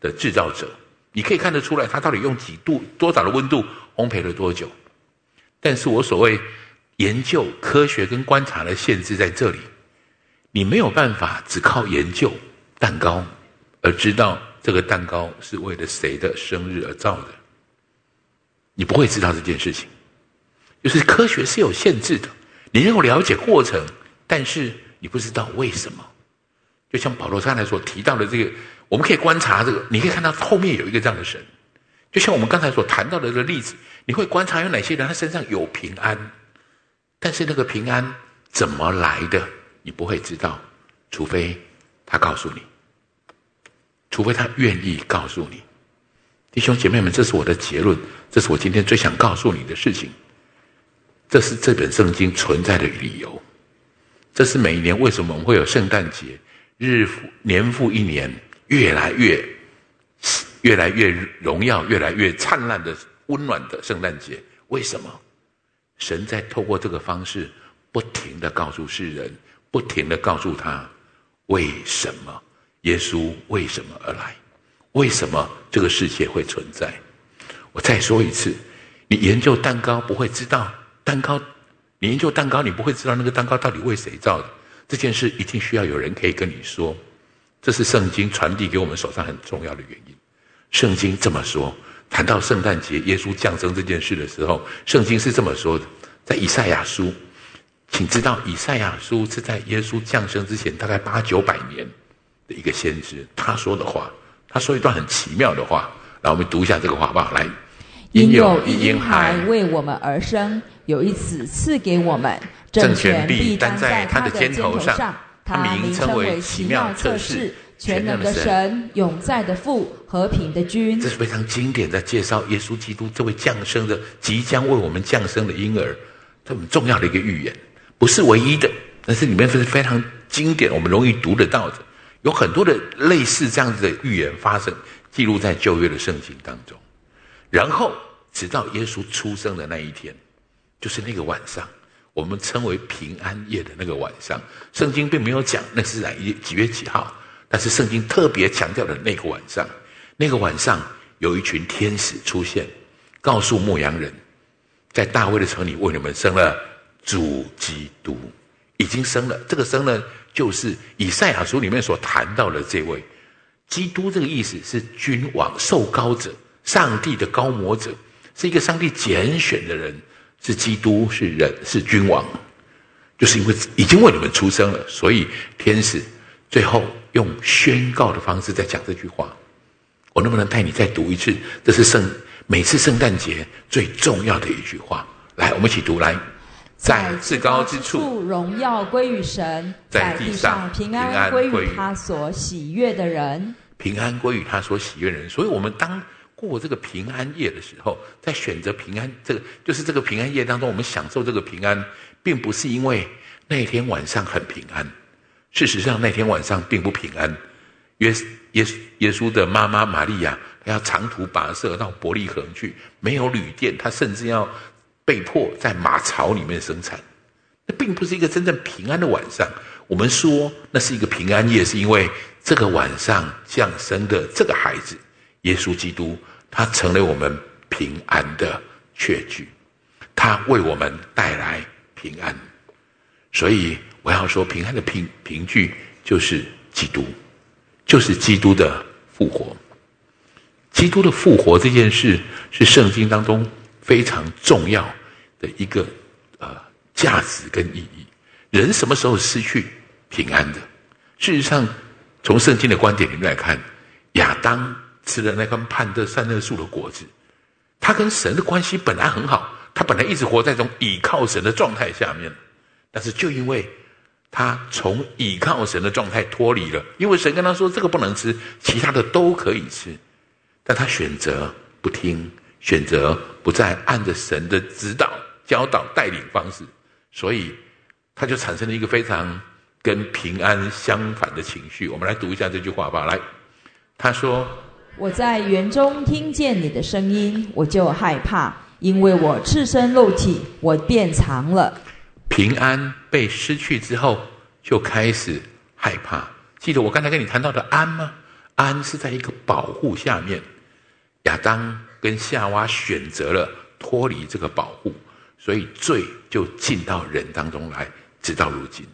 的制造者，你可以看得出来它到底用几度多少的温度烘焙了多久。但是我所谓研究、科学跟观察的限制在这里，你没有办法只靠研究蛋糕而知道这个蛋糕是为了谁的生日而造的，你不会知道这件事情。就是科学是有限制的，你能够了解过程，但是你不知道为什么。就像保罗刚才所提到的这个，我们可以观察这个，你可以看到后面有一个这样的神。就像我们刚才所谈到的这个例子，你会观察有哪些人他身上有平安，但是那个平安怎么来的你不会知道，除非他告诉你，除非他愿意告诉你。弟兄姐妹们，这是我的结论，这是我今天最想告诉你的事情，这是这本圣经存在的理由，这是每一年为什么我们会有圣诞节，日复年复一年，越来越越来越荣耀，越来越灿烂的温暖的圣诞节。为什么？神在透过这个方式不停地告诉世人，不停地告诉他为什么耶稣为什么而来，为什么这个世界会存在。我再说一次，你研究蛋糕不会知道蛋糕，你研究蛋糕你不会知道那个蛋糕到底为谁造的，这件事一定需要有人可以跟你说。这是圣经传递给我们手上很重要的原因。圣经这么说，谈到圣诞节耶稣降生这件事的时候，圣经是这么说的，在以赛亚书，请知道以赛亚书是在耶稣降生之前大概八九百年的一个先知，他说的话，他说一段很奇妙的话，然后我们读一下这个话好不好？来，因有一婴孩为我们而生，有一子赐给我们，政权必担在他的肩头上，他名称为奇妙策士，全能的神，永在的父，和平的君。这是非常经典，在介绍耶稣基督这位降生的即将为我们降生的婴儿，这很重要的一个预言，不是唯一的，但是里面是非常经典，我们容易读得到的，有很多的类似这样子的预言发生，记录在旧约的圣经当中。然后直到耶稣出生的那一天，就是那个晚上，我们称为平安夜的那个晚上，圣经并没有讲那是几月几号，但是圣经特别强调的那个晚上，那个晚上有一群天使出现，告诉牧羊人，在大卫的城里为你们生了主基督，已经生了。这个生呢，就是以赛亚书里面所谈到的这位基督，这个意思是君王、受膏者、上帝的高摩者，是一个上帝拣选的人，是基督，是人，是君王。就是因为已经为你们出生了，所以天使最后用宣告的方式在讲这句话。我能不能带你再读一次？这是圣每次圣诞节最重要的一句话。来，我们一起读，来，在至高之处，荣耀归于神；在地上，平安归于他所喜悦的人。平安归于他所喜悦的人。所以，我们当过这个平安夜的时候，在选择平安这个，就是这个平安夜当中，我们享受这个平安，并不是因为那天晚上很平安。事实上那天晚上并不平安，耶耶耶稣的妈妈玛利亚，她要长途跋涉到伯利恒去，没有旅店，她甚至要被迫在马槽里面生产。那并不是一个真正平安的晚上。我们说那是一个平安夜，是因为这个晚上降生的这个孩子耶稣基督，他成了我们平安的确据，他为我们带来平安。所以我要说，平安的凭凭据就是基督，就是基督的复活。基督的复活这件事是圣经当中非常重要的一个呃价值跟意义。人什么时候失去平安的？事实上，从圣经的观点里面来看，亚当吃了那根判断善恶树的果子，他跟神的关系本来很好，他本来一直活在这种倚靠神的状态下面，但是就因为他从倚靠神的状态脱离了，因为神跟他说这个不能吃，其他的都可以吃，但他选择不听，选择不再按着神的指导、教导、带领方式，所以他就产生了一个非常跟平安相反的情绪。我们来读一下这句话吧。来，他说：我在园中听见你的声音，我就害怕，因为我赤身露体，我便藏了。平安被失去之后，就开始害怕。记得我刚才跟你谈到的安吗？安是在一个保护下面，亚当跟夏娃选择了脱离这个保护，所以罪就进到人当中来，直到如今。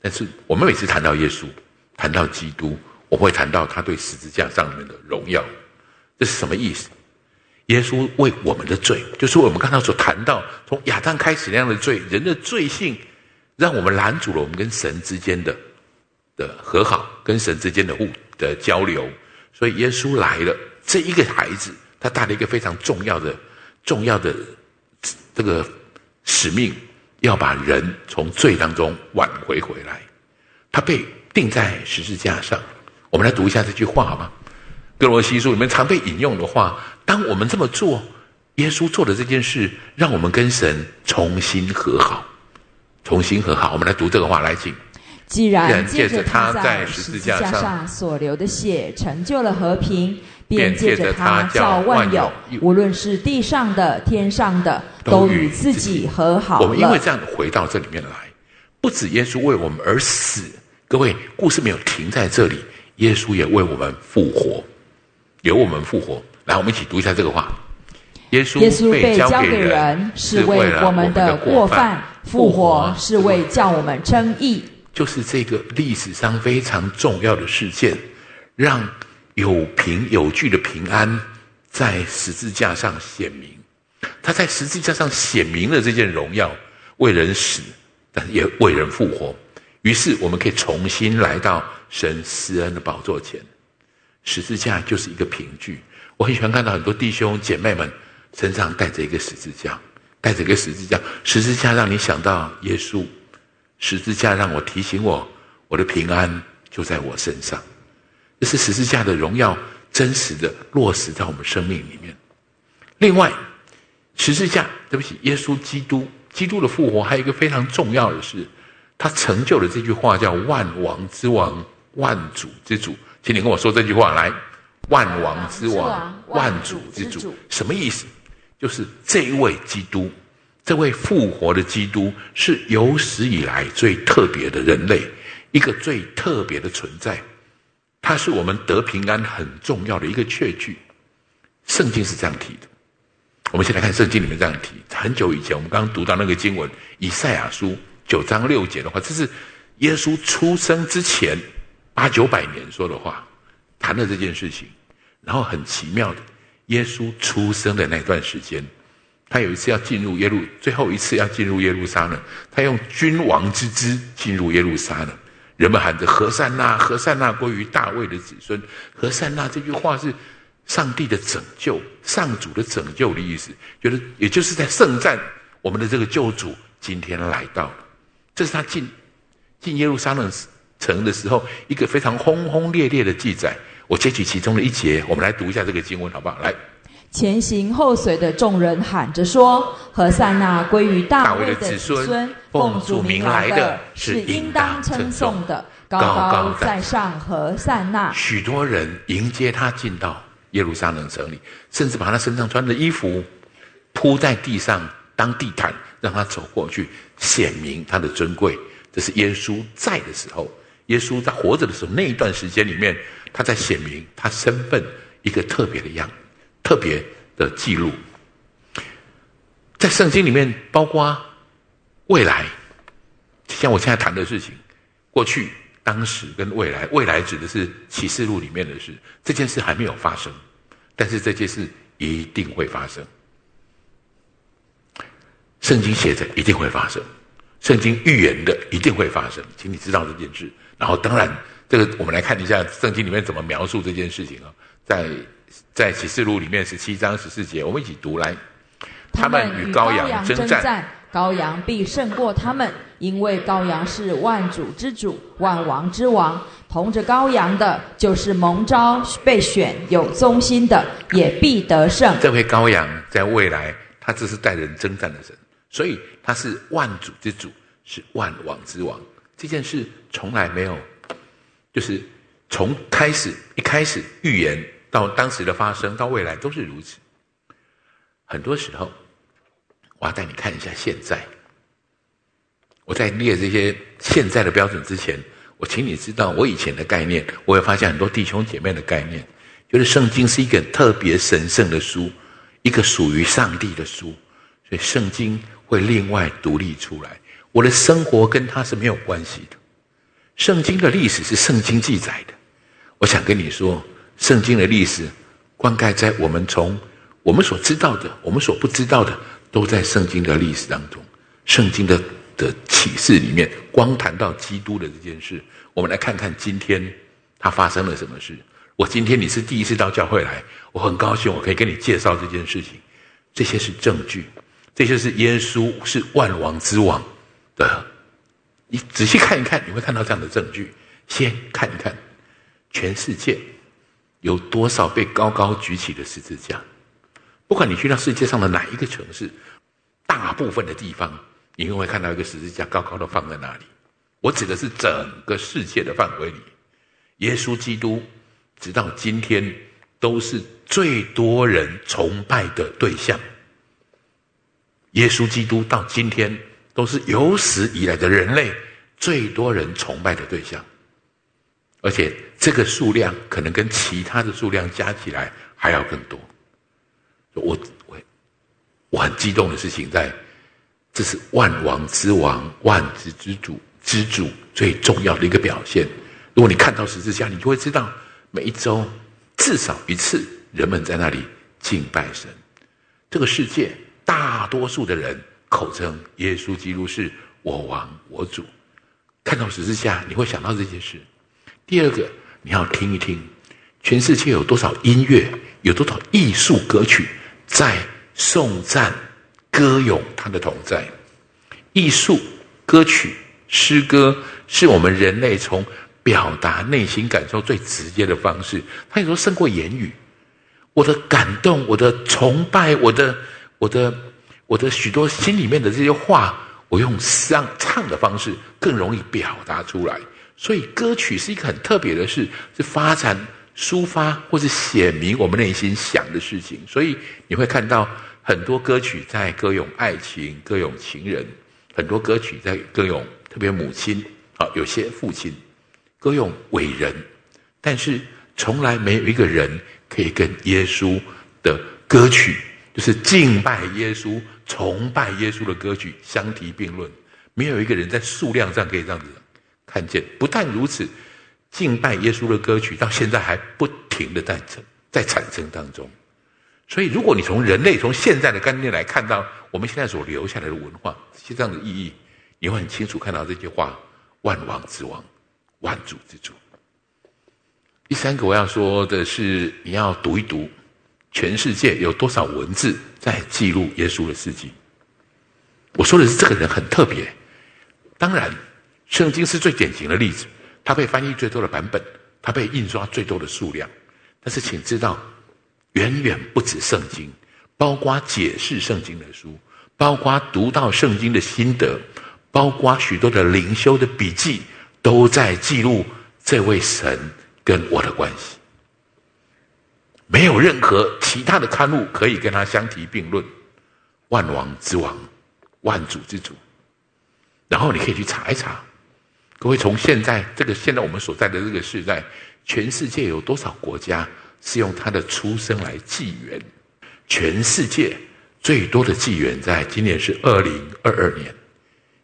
但是我们每次谈到耶稣，谈到基督，我会谈到他对十字架上面的荣耀。这是什么意思？耶稣为我们的罪，就是我们刚才所谈到从亚当开始那样的罪，人的罪性让我们拦阻了我们跟神之间的的和好，跟神之间的互的交流。所以耶稣来了，这一个孩子他带了一个非常重要的重要的这个使命，要把人从罪当中挽回回来。他被钉在十字架上。我们来读一下这句话好吗？哥罗西书里面常被引用的话，当我们这么做，耶稣做的这件事让我们跟神重新和好，重新和好。我们来读这个话，来请。既然借着他在十字架上所流的血成就了和平，便借着他叫万有，无论是地上的天上的，都与自己和好了。我们因为这样回到这里面来，不止耶稣为我们而死，各位，故事没有停在这里，耶稣也为我们复活，由我们复活。来，我们一起读一下这个话。耶稣被交给人，是为我们的过犯，复活是为叫我们称义。就是这个历史上非常重要的事件，让有凭有据的平安在十字架上显明。他在十字架上显明了这件荣耀，为人死，但也为人复活。于是我们可以重新来到神施恩的宝座前。十字架就是一个凭据。我很喜欢看到很多弟兄姐妹们身上带着一个十字架，带着一个十字架。十字架让你想到耶稣，十字架让我提醒我，我的平安就在我身上。这是十字架的荣耀真实的落实在我们生命里面。另外，十字架，对不起，耶稣基督，基督的复活还有一个非常重要的是，他成就了这句话叫万王之王，万主之主。请你跟我说这句话来，万王之王，万主之主。什么意思？就是这一位基督，这位复活的基督是有史以来最特别的人类，一个最特别的存在，他是我们得平安很重要的一个确据。圣经是这样提的，我们先来看圣经里面这样提。很久以前我们刚刚读到那个经文，以赛亚书九章六节的话，这是耶稣出生之前八九百年说的话，谈了这件事情。然后很奇妙的，耶稣出生的那段时间，他有一次要进入耶路，最后一次要进入耶路撒冷，他用君王之姿进入耶路撒冷，人们喊着何塞纳，何塞纳归于大卫的子孙。何塞纳这句话是上帝的拯救，上主的拯救的意思，就是也就是在圣战，我们的这个救主今天来到了。这是他进进耶路撒冷城的时候一个非常轰轰烈烈的记载。我截取其中的一节，我们来读一下这个经文好不好？来，前行后随的众人喊着说：“何塞那归于大卫的子孙，奉主名来的，是应当称颂的。高高在上，何塞那。”许多人迎接他进到耶路撒冷城里，甚至把他身上穿的衣服铺在地上当地毯，让他走过去，显明他的尊贵。这是耶稣在的时候，耶稣在活着的时候那一段时间里面，他在显明他身份一个特别的样子。特别的记录，在圣经里面包括未来，像我现在谈的事情，过去、当时跟未来。未来指的是启示录里面的事，这件事还没有发生，但是这件事一定会发生。圣经写着一定会发生，圣经预言的一定会发生，请你知道这件事。然后当然这个我们来看一下圣经里面怎么描述这件事情啊，在在启示录里面十七章十四节，我们一起读来。他们与羔羊征战，羔羊必胜过他们，因为羔羊是万主之主，万王之王。同着羔羊的，就是蒙召、被选、有忠心的，也必得胜。这位羔羊在未来，他只是带人征战的神，所以他是万主之主，是万王之王。这件事从来没有，就是从开始一开始预言。到当时的发生，到未来都是如此。很多时候，我要带你看一下现在。我在列这些现在的标准之前，我请你知道我以前的概念，我也发现很多弟兄姐妹的概念，就是圣经是一个特别神圣的书，一个属于上帝的书，所以圣经会另外独立出来。我的生活跟它是没有关系的。圣经的历史是圣经记载的。我想跟你说，圣经的历史灌溉在我们从我们所知道的，我们所不知道的，都在圣经的历史当中。圣经的的启示里面，光谈到基督的这件事，我们来看看今天它发生了什么事。我今天你是第一次到教会来，我很高兴我可以跟你介绍这件事情。这些是证据，这些是耶稣是万王之王的。你仔细看一看，你会看到这样的证据。先看一看全世界。有多少被高高举起的十字架？不管你去到世界上的哪一个城市，大部分的地方，你会看到一个十字架高高的放在那里。我指的是整个世界的范围里，耶稣基督直到今天都是最多人崇拜的对象。耶稣基督到今天都是有史以来的人类最多人崇拜的对象。而且这个数量可能跟其他的数量加起来还要更多。我我我很激动的事情在，这是万王之王、万之之主之主最重要的一个表现。如果你看到十字架，你就会知道，每一周至少一次，人们在那里敬拜神。这个世界大多数的人口称耶稣基督是我王我主。看到十字架，你会想到这件事。第二个，你要听一听全世界有多少音乐，有多少艺术歌曲在颂赞歌咏他的同在。艺术歌曲诗歌是我们人类从表达内心感受最直接的方式，它有时候胜过言语。我的感动，我的崇拜，我的我的我的许多心里面的这些话，我用唱唱的方式更容易表达出来。所以歌曲是一个很特别的事，是发展抒发或是显明我们内心想的事情。所以你会看到很多歌曲在歌咏爱情，歌咏情人，很多歌曲在歌咏特别母亲，有些父亲，歌咏伟人，但是从来没有一个人可以跟耶稣的歌曲，就是敬拜耶稣崇拜耶稣的歌曲相提并论。没有一个人在数量上可以这样子看见。不但如此，敬拜耶稣的歌曲到现在还不停的在在产生当中。所以如果你从人类从现在的概念来看到我们现在所留下来的文化是这样的意义，你会很清楚看到这句话：万王之王，万主之主。第三个我要说的是，你要读一读全世界有多少文字在记录耶稣的事迹。我说的是这个人很特别，当然圣经是最典型的例子，它被翻译最多的版本，它被印刷最多的数量。但是请知道，远远不止圣经，包括解释圣经的书，包括读到圣经的心得，包括许多的灵修的笔记，都在记录这位神跟我的关系。没有任何其他的刊物可以跟他相提并论，万王之王，万主之主。然后你可以去查一查，各位，从现在这个现在我们所在的这个时代，全世界有多少国家是用他的出生来纪元？全世界最多的纪元在今年是二零二二年，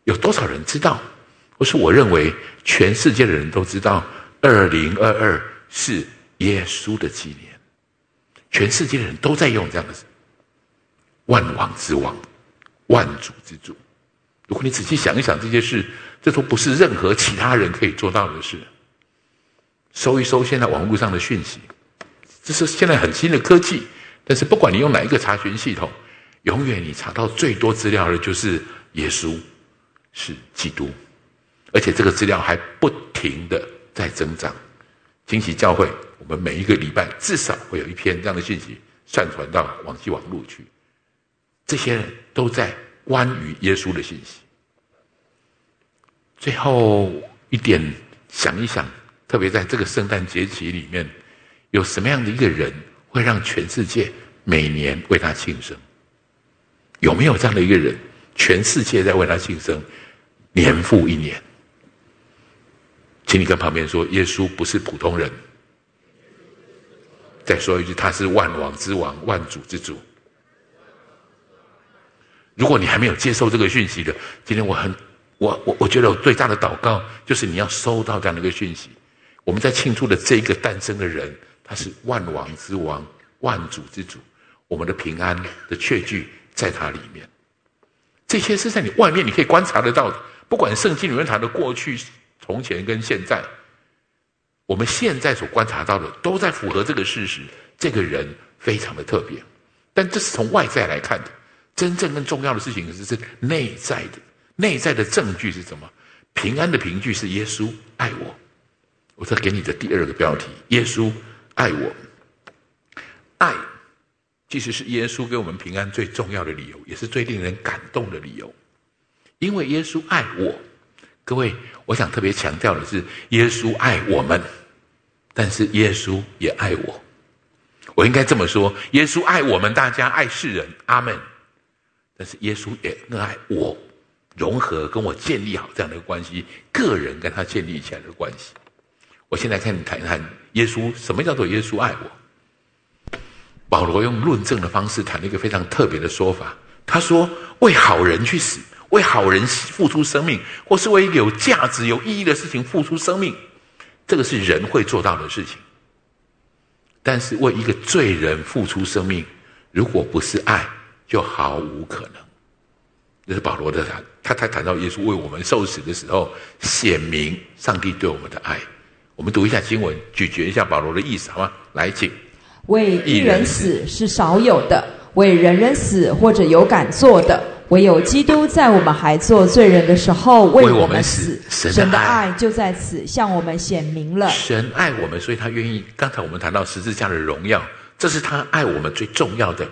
有多少人知道？或是我认为全世界的人都知道，二零二二是耶稣的纪年，全世界的人都在用这样的万王之王，万主之主。如果你仔细想一想这些事，这都不是任何其他人可以做到的事。搜一搜现在网络上的讯息，这是现在很新的科技，但是不管你用哪一个查询系统，永远你查到最多资料的就是耶稣是基督，而且这个资料还不停的在增长。惊喜教会我们每一个礼拜至少会有一篇这样的讯息上传到网际网络去，这些人都在关于耶稣的信息。最后一点，想一想，特别在这个圣诞节期里面，有什么样的一个人会让全世界每年为他庆生？有没有这样的一个人，全世界在为他庆生，年复一年？请你跟旁边说，耶稣不是普通人。再说一句，他是万王之王，万主之主。如果你还没有接受这个讯息的，今天我很我我我觉得我最大的祷告就是你要收到这样的一个讯息。我们在庆祝的这个诞生的人，他是万王之王，万主之主，我们的平安的确据在他里面。这些是在你外面你可以观察得到的，不管圣经里面谈的过去、从前跟现在，我们现在所观察到的都在符合这个事实，这个人非常的特别。但这是从外在来看的，真正更重要的事情是内在的。内在的证据是什么？平安的凭据是耶稣爱我。我再给你的第二个标题，耶稣爱我。爱其实是耶稣给我们平安最重要的理由，也是最令人感动的理由。因为耶稣爱我，各位，我想特别强调的是，耶稣爱我们，但是耶稣也爱我。我应该这么说，耶稣爱我们大家，爱世人，阿们。但是耶稣也更爱我，融合跟我建立好这样的关系，个人跟他建立起来的关系。我现在看你谈谈耶稣，什么叫做耶稣爱我？保罗用论证的方式谈了一个非常特别的说法，他说为好人去死，为好人付出生命，或是为一个有价值有意义的事情付出生命，这个是人会做到的事情。但是为一个罪人付出生命，如果不是爱，就毫无可能。这是保罗的谈，他才谈到耶稣为我们受死的时候，显明上帝对我们的爱。我们读一下经文，咀嚼一下保罗的意思好吗？来，请。为一人死是少有的，为人人死或者有敢做的，唯有基督在我们还做罪人的时候为我们死，神的爱就在此向我们显明了。神爱我们，所以他愿意，刚才我们谈到十字架的荣耀，这是他爱我们最重要的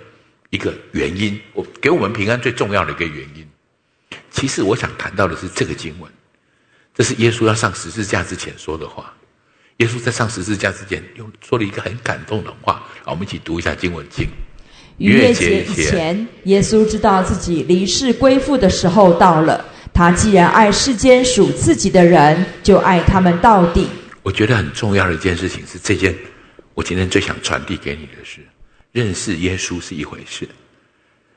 一个原因，我给我们平安最重要的一个原因。其实我想谈到的是这个经文，这是耶稣要上十字架之前说的话。耶稣在上十字架之前用说了一个很感动的话，我们一起读一下经文，经。逾越节以前，耶稣知道自己离世归父的时候到了，他既然爱世间属自己的人，就爱他们到底。我觉得很重要的一件事情是这件我今天最想传递给你的是，认识耶稣是一回事，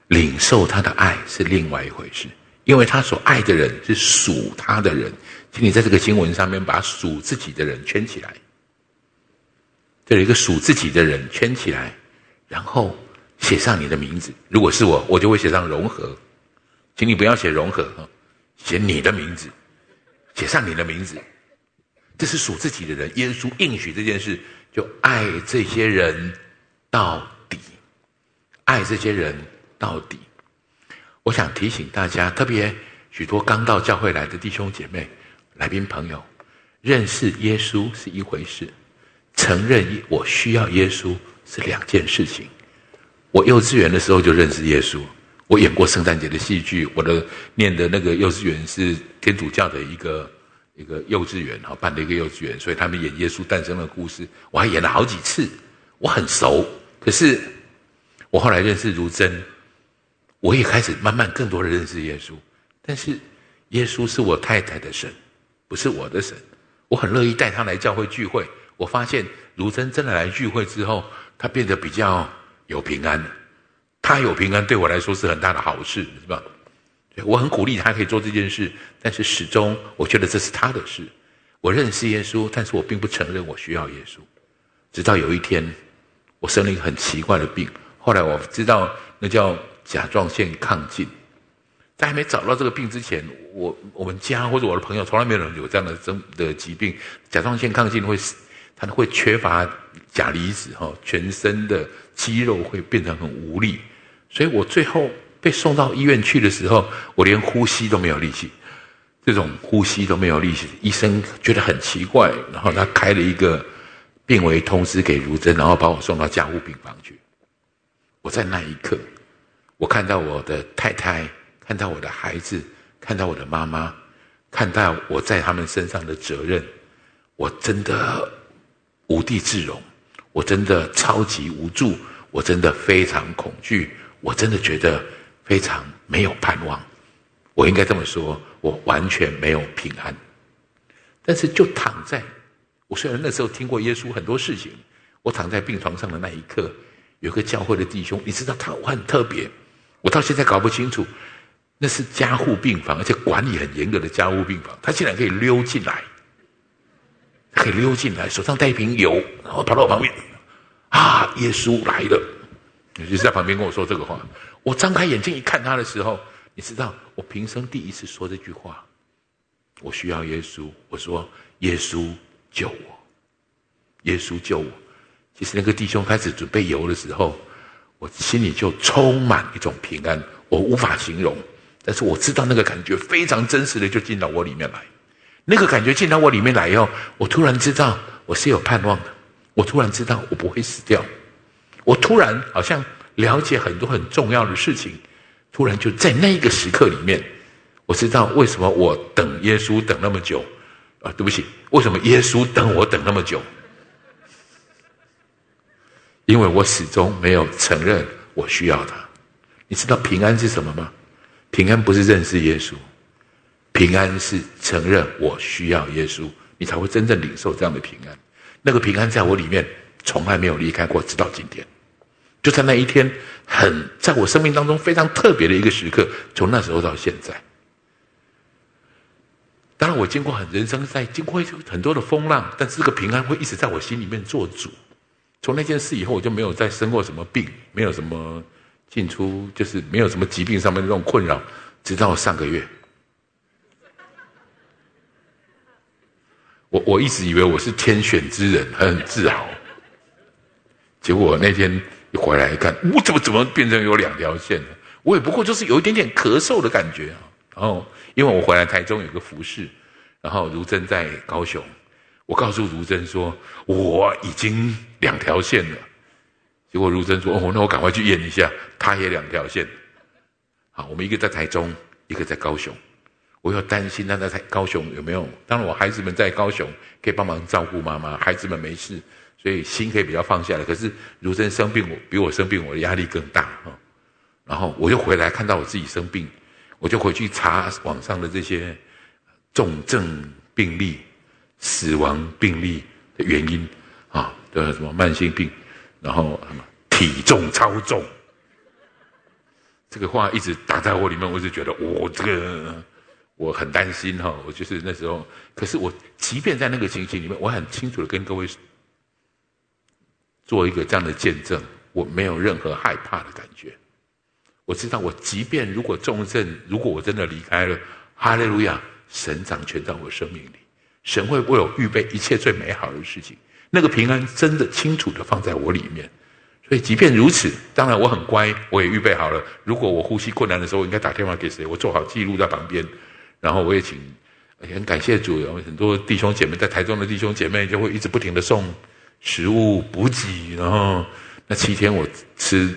领受他的爱是另外一回事，因为他所爱的人是属他的人。请你在这个经文上面把属自己的人圈起来，这有一个属自己的人圈起来，然后写上你的名字。如果是我，我就会写上融合，请你不要写融合，写你的名字，写上你的名字。这是属自己的人，耶稣应许这件事，就爱这些人到底，爱这些人到底。我想提醒大家，特别许多刚到教会来的弟兄姐妹、来宾朋友，认识耶稣是一回事，承认我需要耶稣是两件事情。我幼稚园的时候就认识耶稣，我演过圣诞节的戏剧，我的念的那个幼稚园是天主教的一个一个幼稚园哈，办的一个幼稚园，所以他们演耶稣诞生的故事，我还演了好几次，我很熟。可是我后来认识如真，我也开始慢慢更多的认识耶稣，但是耶稣是我太太的神，不是我的神。我很乐意带他来教会聚会，我发现如真真的来聚会之后，他变得比较有平安，他有平安对我来说是很大的好事，是吧？我很鼓励他可以做这件事，但是始终我觉得这是他的事。我认识耶稣，但是我并不承认我需要耶稣。直到有一天我生了一个很奇怪的病，后来我知道那叫甲状腺亢进。在还没找到这个病之前，我我们家或者我的朋友从来没有人有这样的的疾病。甲状腺亢进会，它会缺乏钾离子，全身的肌肉会变成很无力，所以我最后被送到医院去的时候，我连呼吸都没有力气，这种呼吸都没有力气，医生觉得很奇怪，然后他开了一个病危通知给如真，然后把我送到加护病房去。我在那一刻，我看到我的太太，看到我的孩子，看到我的妈妈，看到我在他们身上的责任，我真的无地自容，我真的超级无助，我真的非常恐惧，我真的觉得非常没有盼望。我应该这么说，我完全没有平安。但是就躺在，我虽然那时候听过耶稣很多事情，我躺在病床上的那一刻，有个教会的弟兄，你知道他很特别，我到现在搞不清楚，那是加护病房，而且管理很严格的加护病房，他竟然可以溜进来，他可以溜进来，手上带一瓶油，然后跑到我旁边，啊，耶稣来了，就是在旁边跟我说这个话。我张开眼睛一看他的时候，你知道我平生第一次说这句话，我需要耶稣，我说耶稣救我，耶稣救我。其实那个弟兄开始准备油的时候，我心里就充满一种平安，我无法形容，但是我知道那个感觉非常真实的就进到我里面来。那个感觉进到我里面来以后，我突然知道我是有盼望的，我突然知道我不会死掉，我突然好像了解很多很重要的事情。突然就在那个时刻里面，我知道为什么我等耶稣等那么久啊，对不起，为什么耶稣等我等那么久，因为我始终没有承认我需要他。你知道平安是什么吗？平安不是认识耶稣，平安是承认我需要耶稣，你才会真正领受这样的平安。那个平安在我里面从来没有离开过，直到今天。就在那一天，很在我生命当中非常特别的一个时刻，从那时候到现在。当然我经过很人生在经过很多的风浪，但是这个平安会一直在我心里面做主。从那件事以后，我就没有再生过什么病，没有什么进出，就是没有什么疾病上面那种困扰，直到上个月。我我一直以为我是天选之人，很自豪，结果那天一回来一看，我怎么怎么变成有两条线了？我也不过就是有一点点咳嗽的感觉啊。然后因为我回来台中有个服侍，然后如真在高雄，我告诉如真说我已经两条线了，结果如真说哦，那我赶快去验一下，他也两条线。好，我们一个在台中，一个在高雄。我又担心他在高雄有没有，当然我孩子们在高雄可以帮忙照顾妈妈，孩子们没事，所以心可以比较放下来。可是如真生病，我比我生病我的压力更大。然后我就回来看到我自己生病，我就回去查网上的这些重症病例、死亡病例的原因啊，都有什么慢性病，然后什么体重超重，这个话一直打在我里面，我就觉得我这个我很担心哈。我就是那时候，可是我即便在那个情形里面，我很清楚的跟各位做一个这样的见证，我没有任何害怕的感觉。我知道我即便如果重症，如果我真的离开了，哈利路亚，神掌权在我生命里，神会为我预备一切最美好的事情。那个平安真的清楚的放在我里面。所以即便如此，当然我很乖，我也预备好了，如果我呼吸困难的时候，我应该打电话给谁，我做好记录在旁边。然后我也请，很感谢主，有很多弟兄姐妹在台中的弟兄姐妹就会一直不停的送食物补给，然后那七天我吃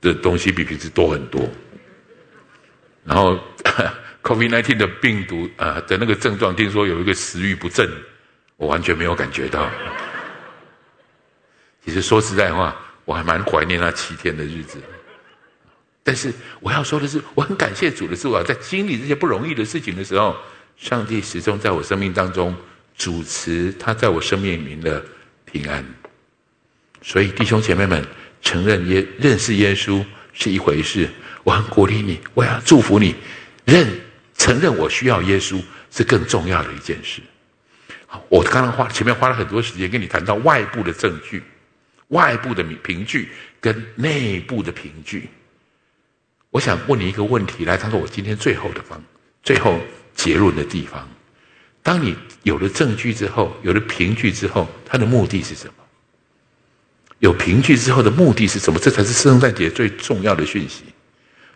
的东西比平时多很多，然后 COVID 十九 的病毒啊的那个症状，听说有一个食欲不振，我完全没有感觉到。其实说实在话，我还蛮怀念那七天的日子。但是我要说的是，我很感谢主的是，我在经历这些不容易的事情的时候，上帝始终在我生命当中主持他在我生命里面的平安。所以弟兄姐妹们，承认耶认识耶稣是一回事，我很鼓励你，我要祝福你，认承认我需要耶稣是更重要的一件事。好，我刚刚花前面花了很多时间跟你谈到外部的证据，外部的凭据跟内部的凭据。我想问你一个问题，来当作我今天最后的方最后结论的地方。当你有了证据之后，有了凭据之后，它的目的是什么？有凭据之后的目的是什么？这才是圣诞节最重要的讯息。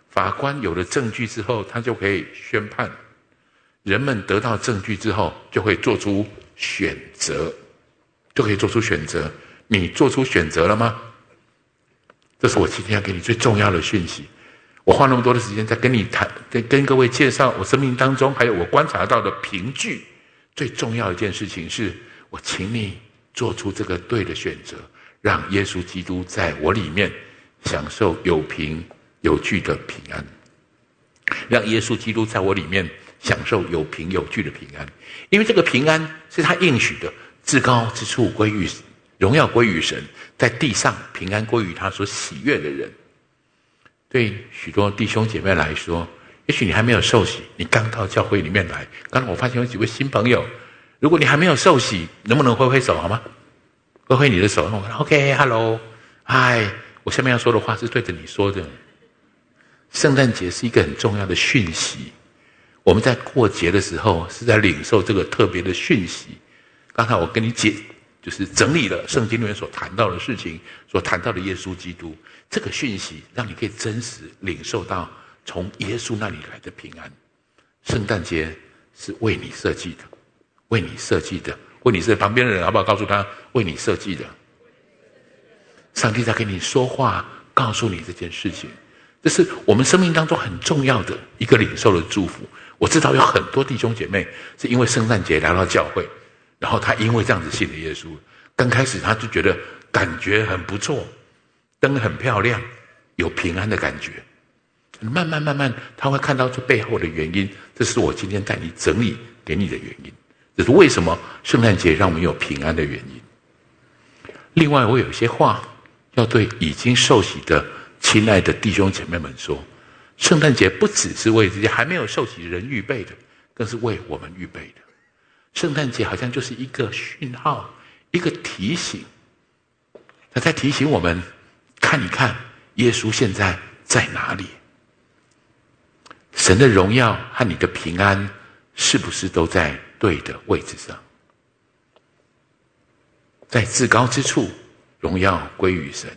法官有了证据之后，他就可以宣判，人们得到证据之后就可以做出选择，就可以做出选择。你做出选择了吗？这是我今天要给你最重要的讯息。我花那么多的时间在跟你谈，在跟各位介绍我生命当中还有我观察到的凭据。最重要一件事情是，我请你做出这个对的选择，让耶稣基督在我里面享受有凭有据的平安，让耶稣基督在我里面享受有凭有据的平安。因为这个平安是他应许的，至高之处归于荣耀归于神，在地上平安归于他所喜悦的人。对许多弟兄姐妹来说，也许你还没有受洗，你刚到教会里面来。刚刚我发现有几位新朋友，如果你还没有受洗，能不能挥挥手好吗？挥挥你的手， OK hello hi。 我下面要说的话是对着你说的。圣诞节是一个很重要的讯息，我们在过节的时候是在领受这个特别的讯息。刚才我跟你解就是整理了圣经里面所谈到的事情，所谈到的耶稣基督这个讯息，让你可以真实领受到从耶稣那里来的平安。圣诞节是为你设计的，为你设计的，为你设旁边的人好不好告诉他，为你设计的。上帝在跟你说话，告诉你这件事情，这是我们生命当中很重要的一个领受的祝福。我知道有很多弟兄姐妹是因为圣诞节来到教会，然后他因为这样子信了耶稣。刚开始他就觉得感觉很不错，灯很漂亮，有平安的感觉。慢慢慢慢他会看到这背后的原因，这是我今天带你整理给你的原因，这是为什么圣诞节让我们有平安的原因。另外我有些话要对已经受洗的亲爱的弟兄姐妹们说，圣诞节不只是为这些还没有受洗的人预备的，更是为我们预备的。圣诞节好像就是一个讯号，一个提醒，他在提醒我们看一看耶稣现在在哪里，神的荣耀和你的平安是不是都在对的位置上。在至高之处荣耀归于神，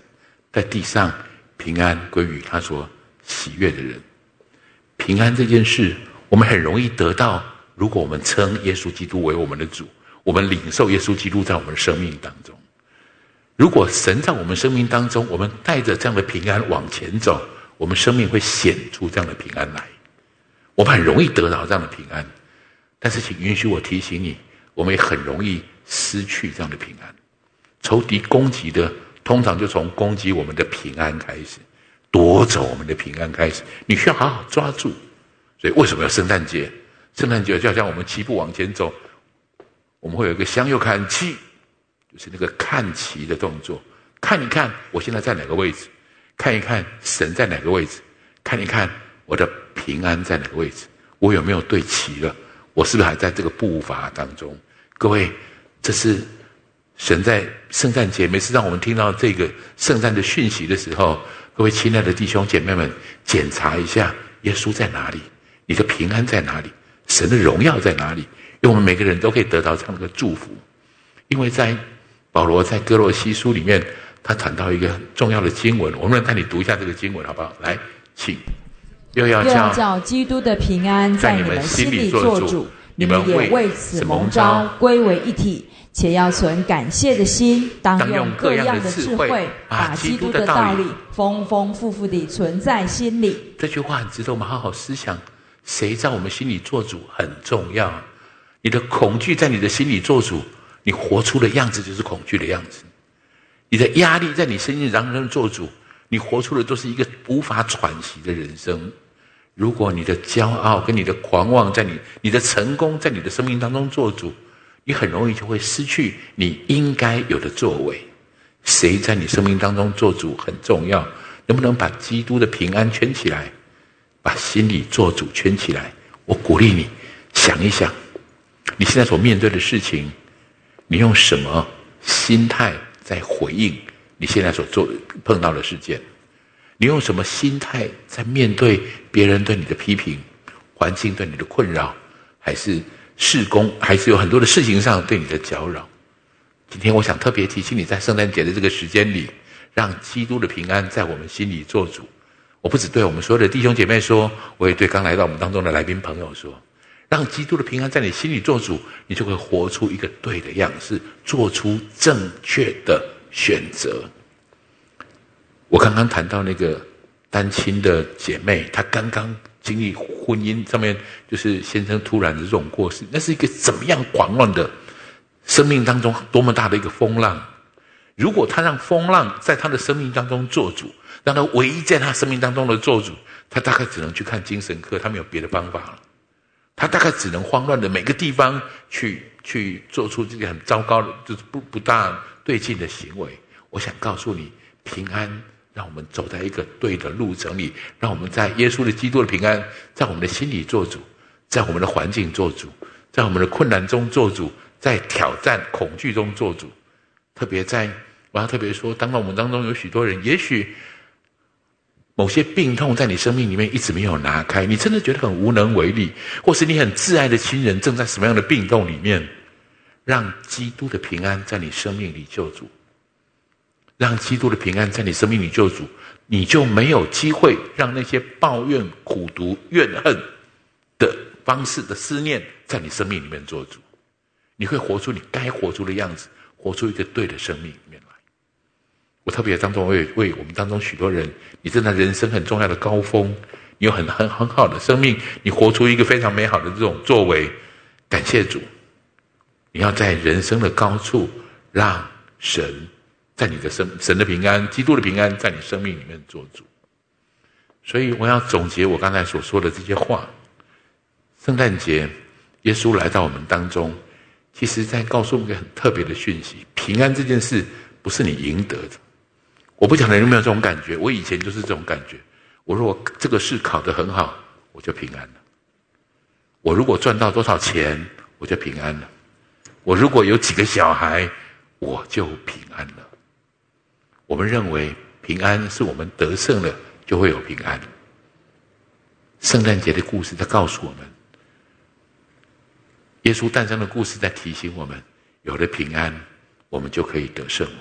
在地上平安归于他所喜悦的人。平安这件事我们很容易得到，如果我们称耶稣基督为我们的主，我们领受耶稣基督在我们生命当中。如果神在我们生命当中，我们带着这样的平安往前走，我们生命会显出这样的平安来，我们很容易得到这样的平安。但是请允许我提醒你，我们也很容易失去这样的平安。仇敌攻击的通常就从攻击我们的平安开始，夺走我们的平安开始，你需要好好抓住。所以为什么要圣诞节？圣诞节就好像我们齐步往前走，我们会有一个向右看齐，就是那个看齐的动作。看一看我现在在哪个位置，看一看神在哪个位置，看一看我的平安在哪个位置，我有没有对齐了，我是不是还在这个步伐当中。各位，这是神在圣诞节每次让我们听到这个圣诞的讯息的时候，各位亲爱的弟兄姐妹们，检查一下耶稣在哪里，你的平安在哪里，神的荣耀在哪里，因为我们每个人都可以得到这样的祝福。因为在保罗在哥罗西书里面，他谈到一个重要的经文，我们带你读一下这个经文好不好？来，请。又要叫基督的平安在你们心里做主，你们也为此蒙召，归为一体，且要存感谢的心，当用各样的智慧，把基督的道理丰丰富富地存在心里。这句话很值得我们好好思想，谁在我们心里做主很重要。你的恐惧在你的心里做主，你活出的样子就是恐惧的样子；你的压力在你身上让人做主，你活出的都是一个无法喘息的人生。如果你的骄傲跟你的狂妄在你你的成功在你的生命当中做主，你很容易就会失去你应该有的作为。谁在你生命当中做主很重要，能不能把基督的平安圈起来，把心里做主圈起来？我鼓励你想一想，你现在所面对的事情，你用什么心态在回应你现在所做碰到的事件？你用什么心态在面对别人对你的批评，环境对你的困扰，还是事工，还是有很多的事情上对你的搅扰？今天我想特别提醒你，在圣诞节的这个时间里，让基督的平安在我们心里做主。我不只对我们所有的弟兄姐妹说，我也对刚来到我们当中的来宾朋友说，让基督的平安在你心里做主，你就会活出一个对的样式，做出正确的选择。我刚刚谈到那个单亲的姐妹，她刚刚经历婚姻上面就是先生突然的这种过世，那是一个怎么样狂乱的生命当中多么大的一个风浪。如果她让风浪在她的生命当中做主，让她唯一在她生命当中的做主，她大概只能去看精神科，她没有别的方法了。她大概只能慌乱的每个地方去去做出这个很糟糕的就是不不大对劲的行为。我想告诉你，平安让我们走在一个对的路程里，让我们在耶稣的基督的平安在我们的心里做主，在我们的环境做主，在我们的困难中做主，在挑战恐惧中做主。特别在我要特别说，当然我们当中有许多人，也许某些病痛在你生命里面一直没有拿开，你真的觉得很无能为力，或是你很挚爱的亲人正在什么样的病痛里面，让基督的平安在你生命里救主，让基督的平安在你生命里救主，你就没有机会让那些抱怨、苦毒、怨恨的方式的思念在你生命里面做主。你会活出你该活出的样子，活出一个对的生命里面来。我特别当中为为我们当中许多人，你正在人生很重要的高峰，你有很很很好的生命，你活出一个非常美好的这种作为，感谢主。你要在人生的高处让神在你的生神的平安，基督的平安在你生命里面做主。所以我要总结我刚才所说的这些话。圣诞节耶稣来到我们当中，其实在告诉我们一个很特别的讯息，平安这件事不是你赢得的。我不讲人有没有这种感觉，我以前就是这种感觉，我如果这个事考得很好，我就平安了；我如果赚到多少钱，我就平安了；我如果有几个小孩，我就平安了。我们认为平安是我们得胜了就会有平安。圣诞节的故事在告诉我们，耶稣诞生的故事在提醒我们，有了平安我们就可以得胜了。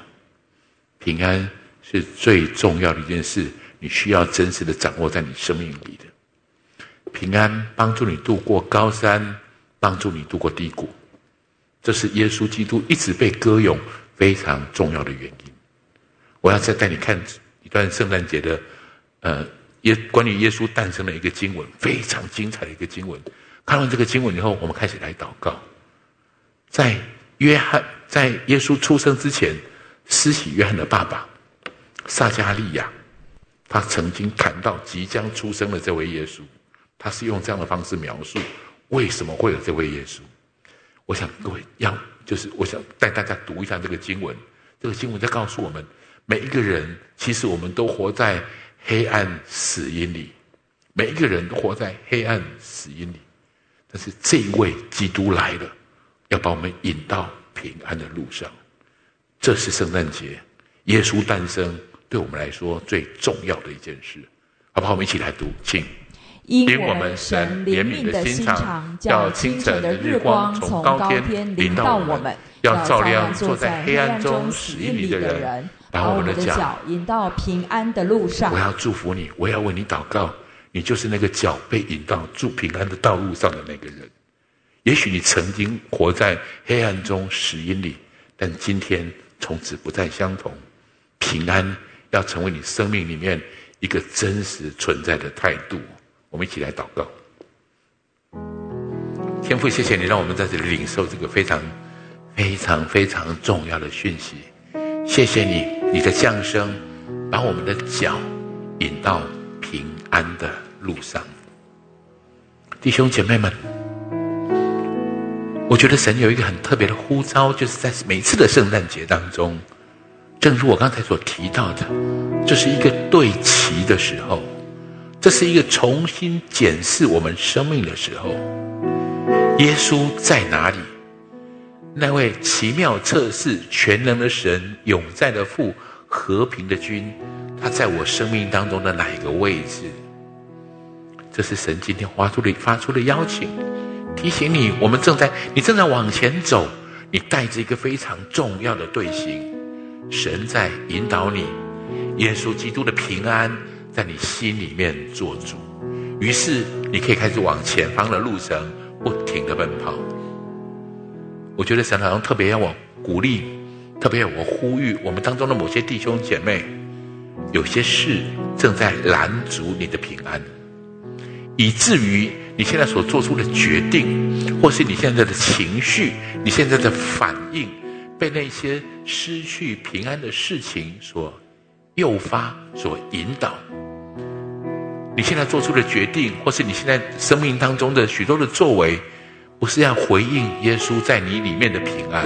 平安是最重要的一件事，你需要真实的掌握在你生命里的。平安帮助你度过高山，帮助你度过低谷，这是耶稣基督一直被歌咏非常重要的原因。我要再带你看一段圣诞节的呃，耶关于耶稣诞生的一个经文，非常精彩的一个经文。看完这个经文以后，我们开始来祷告。在约翰在耶稣出生之前，施洗约翰的爸爸撒加利亚，他曾经谈到即将出生的这位耶稣，他是用这样的方式描述为什么会有这位耶稣。我想各位要就是我想带大家读一下这个经文。这个经文在告诉我们，每一个人其实我们都活在黑暗死荫里，每一个人都活在黑暗死荫里，但是这一位基督来了，要把我们引到平安的路上。这是圣诞节耶稣诞生对我们来说最重要的一件事，好不好？我们一起来读，请。因我们神怜悯的心肠，叫清晨的日光从高天临到我们，要照亮坐在黑暗中死荫里的人，把我们的脚引到平安的路上。我要祝福你，我要为你祷告，你就是那个脚被引到住平安的道路上的那个人。也许你曾经活在黑暗中死荫里，但今天从此不再相同。平安要成为你生命里面一个真实存在的态度。我们一起来祷告。天父，谢谢你让我们在这里领受这个非常非常非常重要的讯息。谢谢你，你的降生把我们的脚引到平安的路上。弟兄姐妹们，我觉得神有一个很特别的呼召，就是在每次的圣诞节当中，正如我刚才所提到的，这是一个对齐的时候，这是一个重新检视我们生命的时候。耶稣在哪里？那位奇妙测试全能的神、永在的父、和平的君，他在我生命当中的哪一个位置？这是神今天发出的发出的邀请，提醒你，我们正在你正在往前走，你带着一个非常重要的队形，神在引导你。耶稣基督的平安在你心里面做主，于是你可以开始往前方的路程不停地奔跑。我觉得神好像特别要我鼓励，特别要我呼吁我们当中的某些弟兄姐妹，有些事正在拦阻你的平安，以至于你现在所做出的决定，或是你现在的情绪，你现在的反应，被那些失去平安的事情所诱发，所引导。你现在做出的决定，或是你现在生命当中的许多的作为，不是要回应耶稣在你里面的平安，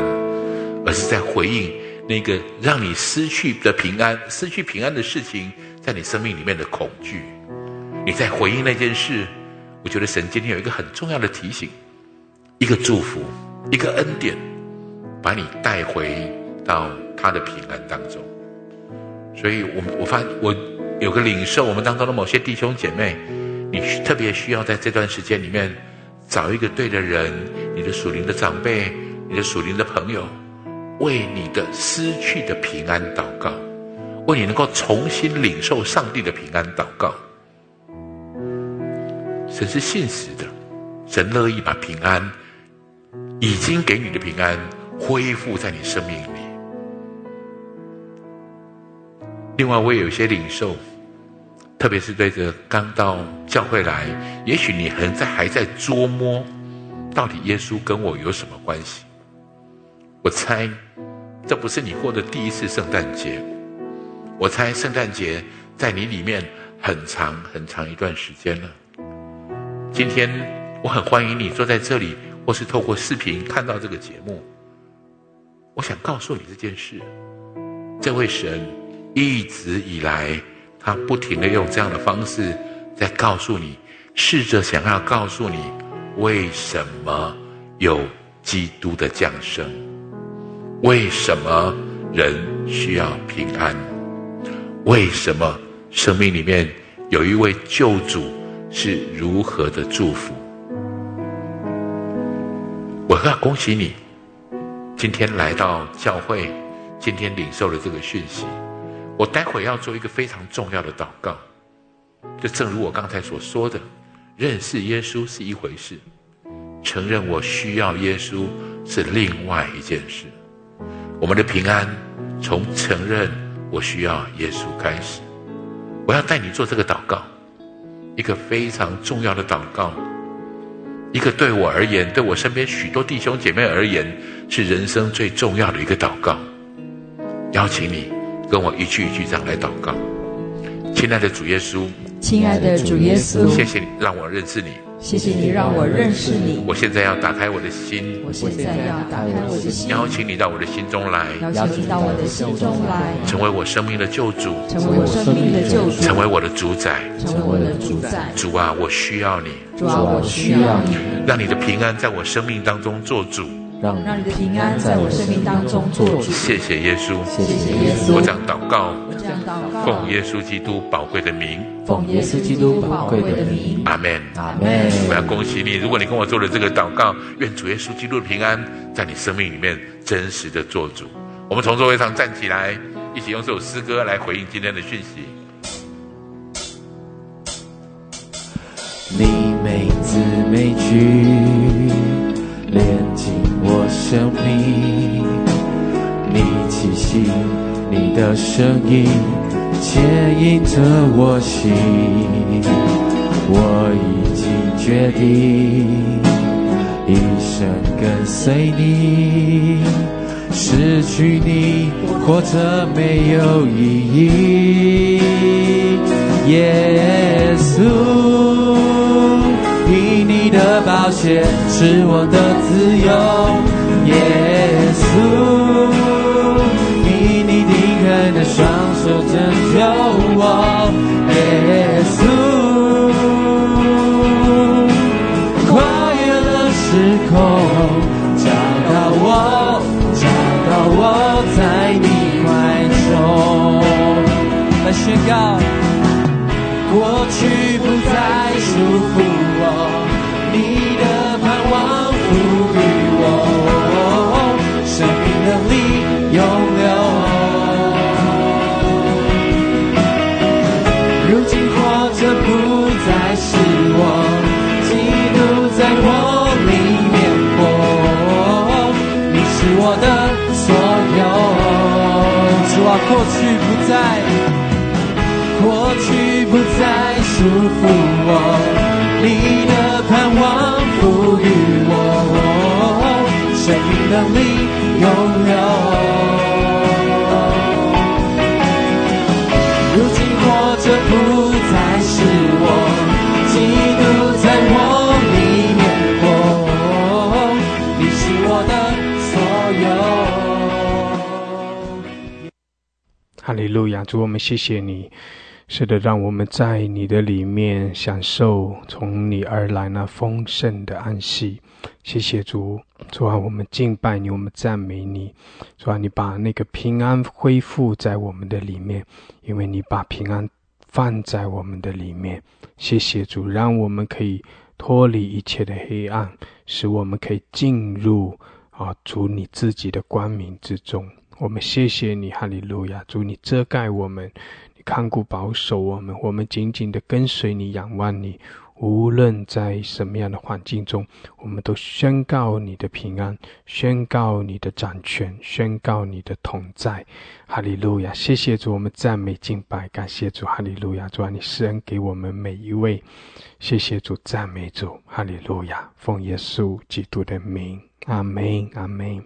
而是在回应那个让你失去的平安，失去平安的事情在你生命里面的恐惧。你在回应那件事。我觉得神今天有一个很重要的提醒，一个祝福，一个恩典，把你带回到他的平安当中。所以我我发我有个领受，我们当中的某些弟兄姐妹，你特别需要在这段时间里面找一个对的人，你的属灵的长辈，你的属灵的朋友，为你的失去的平安祷告，为你能够重新领受上帝的平安祷告。神是信实的，神乐意把平安，已经给你的平安恢复在你生命里。另外我也有些领受，特别是对着刚到教会来，也许你还在还在捉摸到底耶稣跟我有什么关系。我猜这不是你过的第一次圣诞节，我猜圣诞节在你里面很长很长一段时间了。今天我很欢迎你坐在这里，或是透过视频看到这个节目，我想告诉你这件事，这位神一直以来他不停地用这样的方式在告诉你，试着想要告诉你为什么有基督的降生，为什么人需要平安，为什么生命里面有一位救主是如何的祝福。我要恭喜你，今天来到教会，今天领受了这个讯息。我待会要做一个非常重要的祷告，就正如我刚才所说的，认识耶稣是一回事，承认我需要耶稣是另外一件事。我们的平安从承认我需要耶稣开始。我要带你做这个祷告，一个非常重要的祷告，一个对我而言，对我身边许多弟兄姐妹而言，是人生最重要的一个祷告。邀请你跟我一句一句这样来祷告。亲爱的主耶稣，亲爱的主耶稣，谢谢你让我认识你，谢谢你让我认识你。我现在要打开我的心，我现在要打开我的心，邀请你到我的心中来，邀请你到我的心中来，成为我生命的救主，成为我生命的救主，成为我的主宰，成为我的主宰。主啊，我需要你，主啊，我需要你，让你的平安在我生命当中做主，让你的平安在我生命当中做主。谢谢耶稣，谢谢耶稣。我这样祷告，奉耶稣基督宝贵的名，奉耶稣基督宝贵的名，阿们，阿们。我要恭喜你，如果你跟我做了这个祷告，愿主耶稣基督的平安在你生命里面真实的做主。我们从座位上站起来，一起用这首诗歌来回应今天的讯息。你每字每句声音牵引着我心，我已经决定一生跟随你，失去你活着没有意义。耶稣，因你的宝血是我的自由。耶稣，因你钉痕的双手拯救我。耶稣，跨越了时空，找到我，找到我在你怀中。来宣告，过去不再束缚我，你的盼望赋予我生命的力永留。如今活着不再是我，基督在我里面活，你是我的所有。主啊，过去不再，过去不再束缚我，你的盼望赋予我生命能力永留。如今活着不再是我，基督在我里面活，你是我的所有。哈利路亚，主，我们谢谢你。是的，让我们在你的里面享受从你而来那丰盛的安息。谢谢主，主啊，我们敬拜你，我们赞美你。主啊，你把那个平安恢复在我们的里面，因为你把平安放在我们的里面。谢谢主，让我们可以脱离一切的黑暗，使我们可以进入啊主你自己的光明之中。我们谢谢你，哈利路亚，主你遮盖我们，看顾保守我们，我们紧紧地跟随你，仰望你，无论在什么样的环境中，我们都宣告你的平安，宣告你的掌权，宣告你的同在。哈利路亚，谢谢主，我们赞美敬拜，感谢主，哈利路亚，主啊，你施恩给我们每一位，谢谢主，赞美主，哈利路亚，奉耶稣基督的名，阿们，阿们，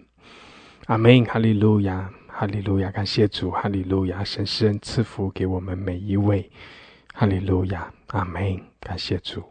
阿们，哈利路亚，哈利路亚，感谢主，哈利路亚，神施恩赐福给我们每一位，哈利路亚，阿们，感谢主。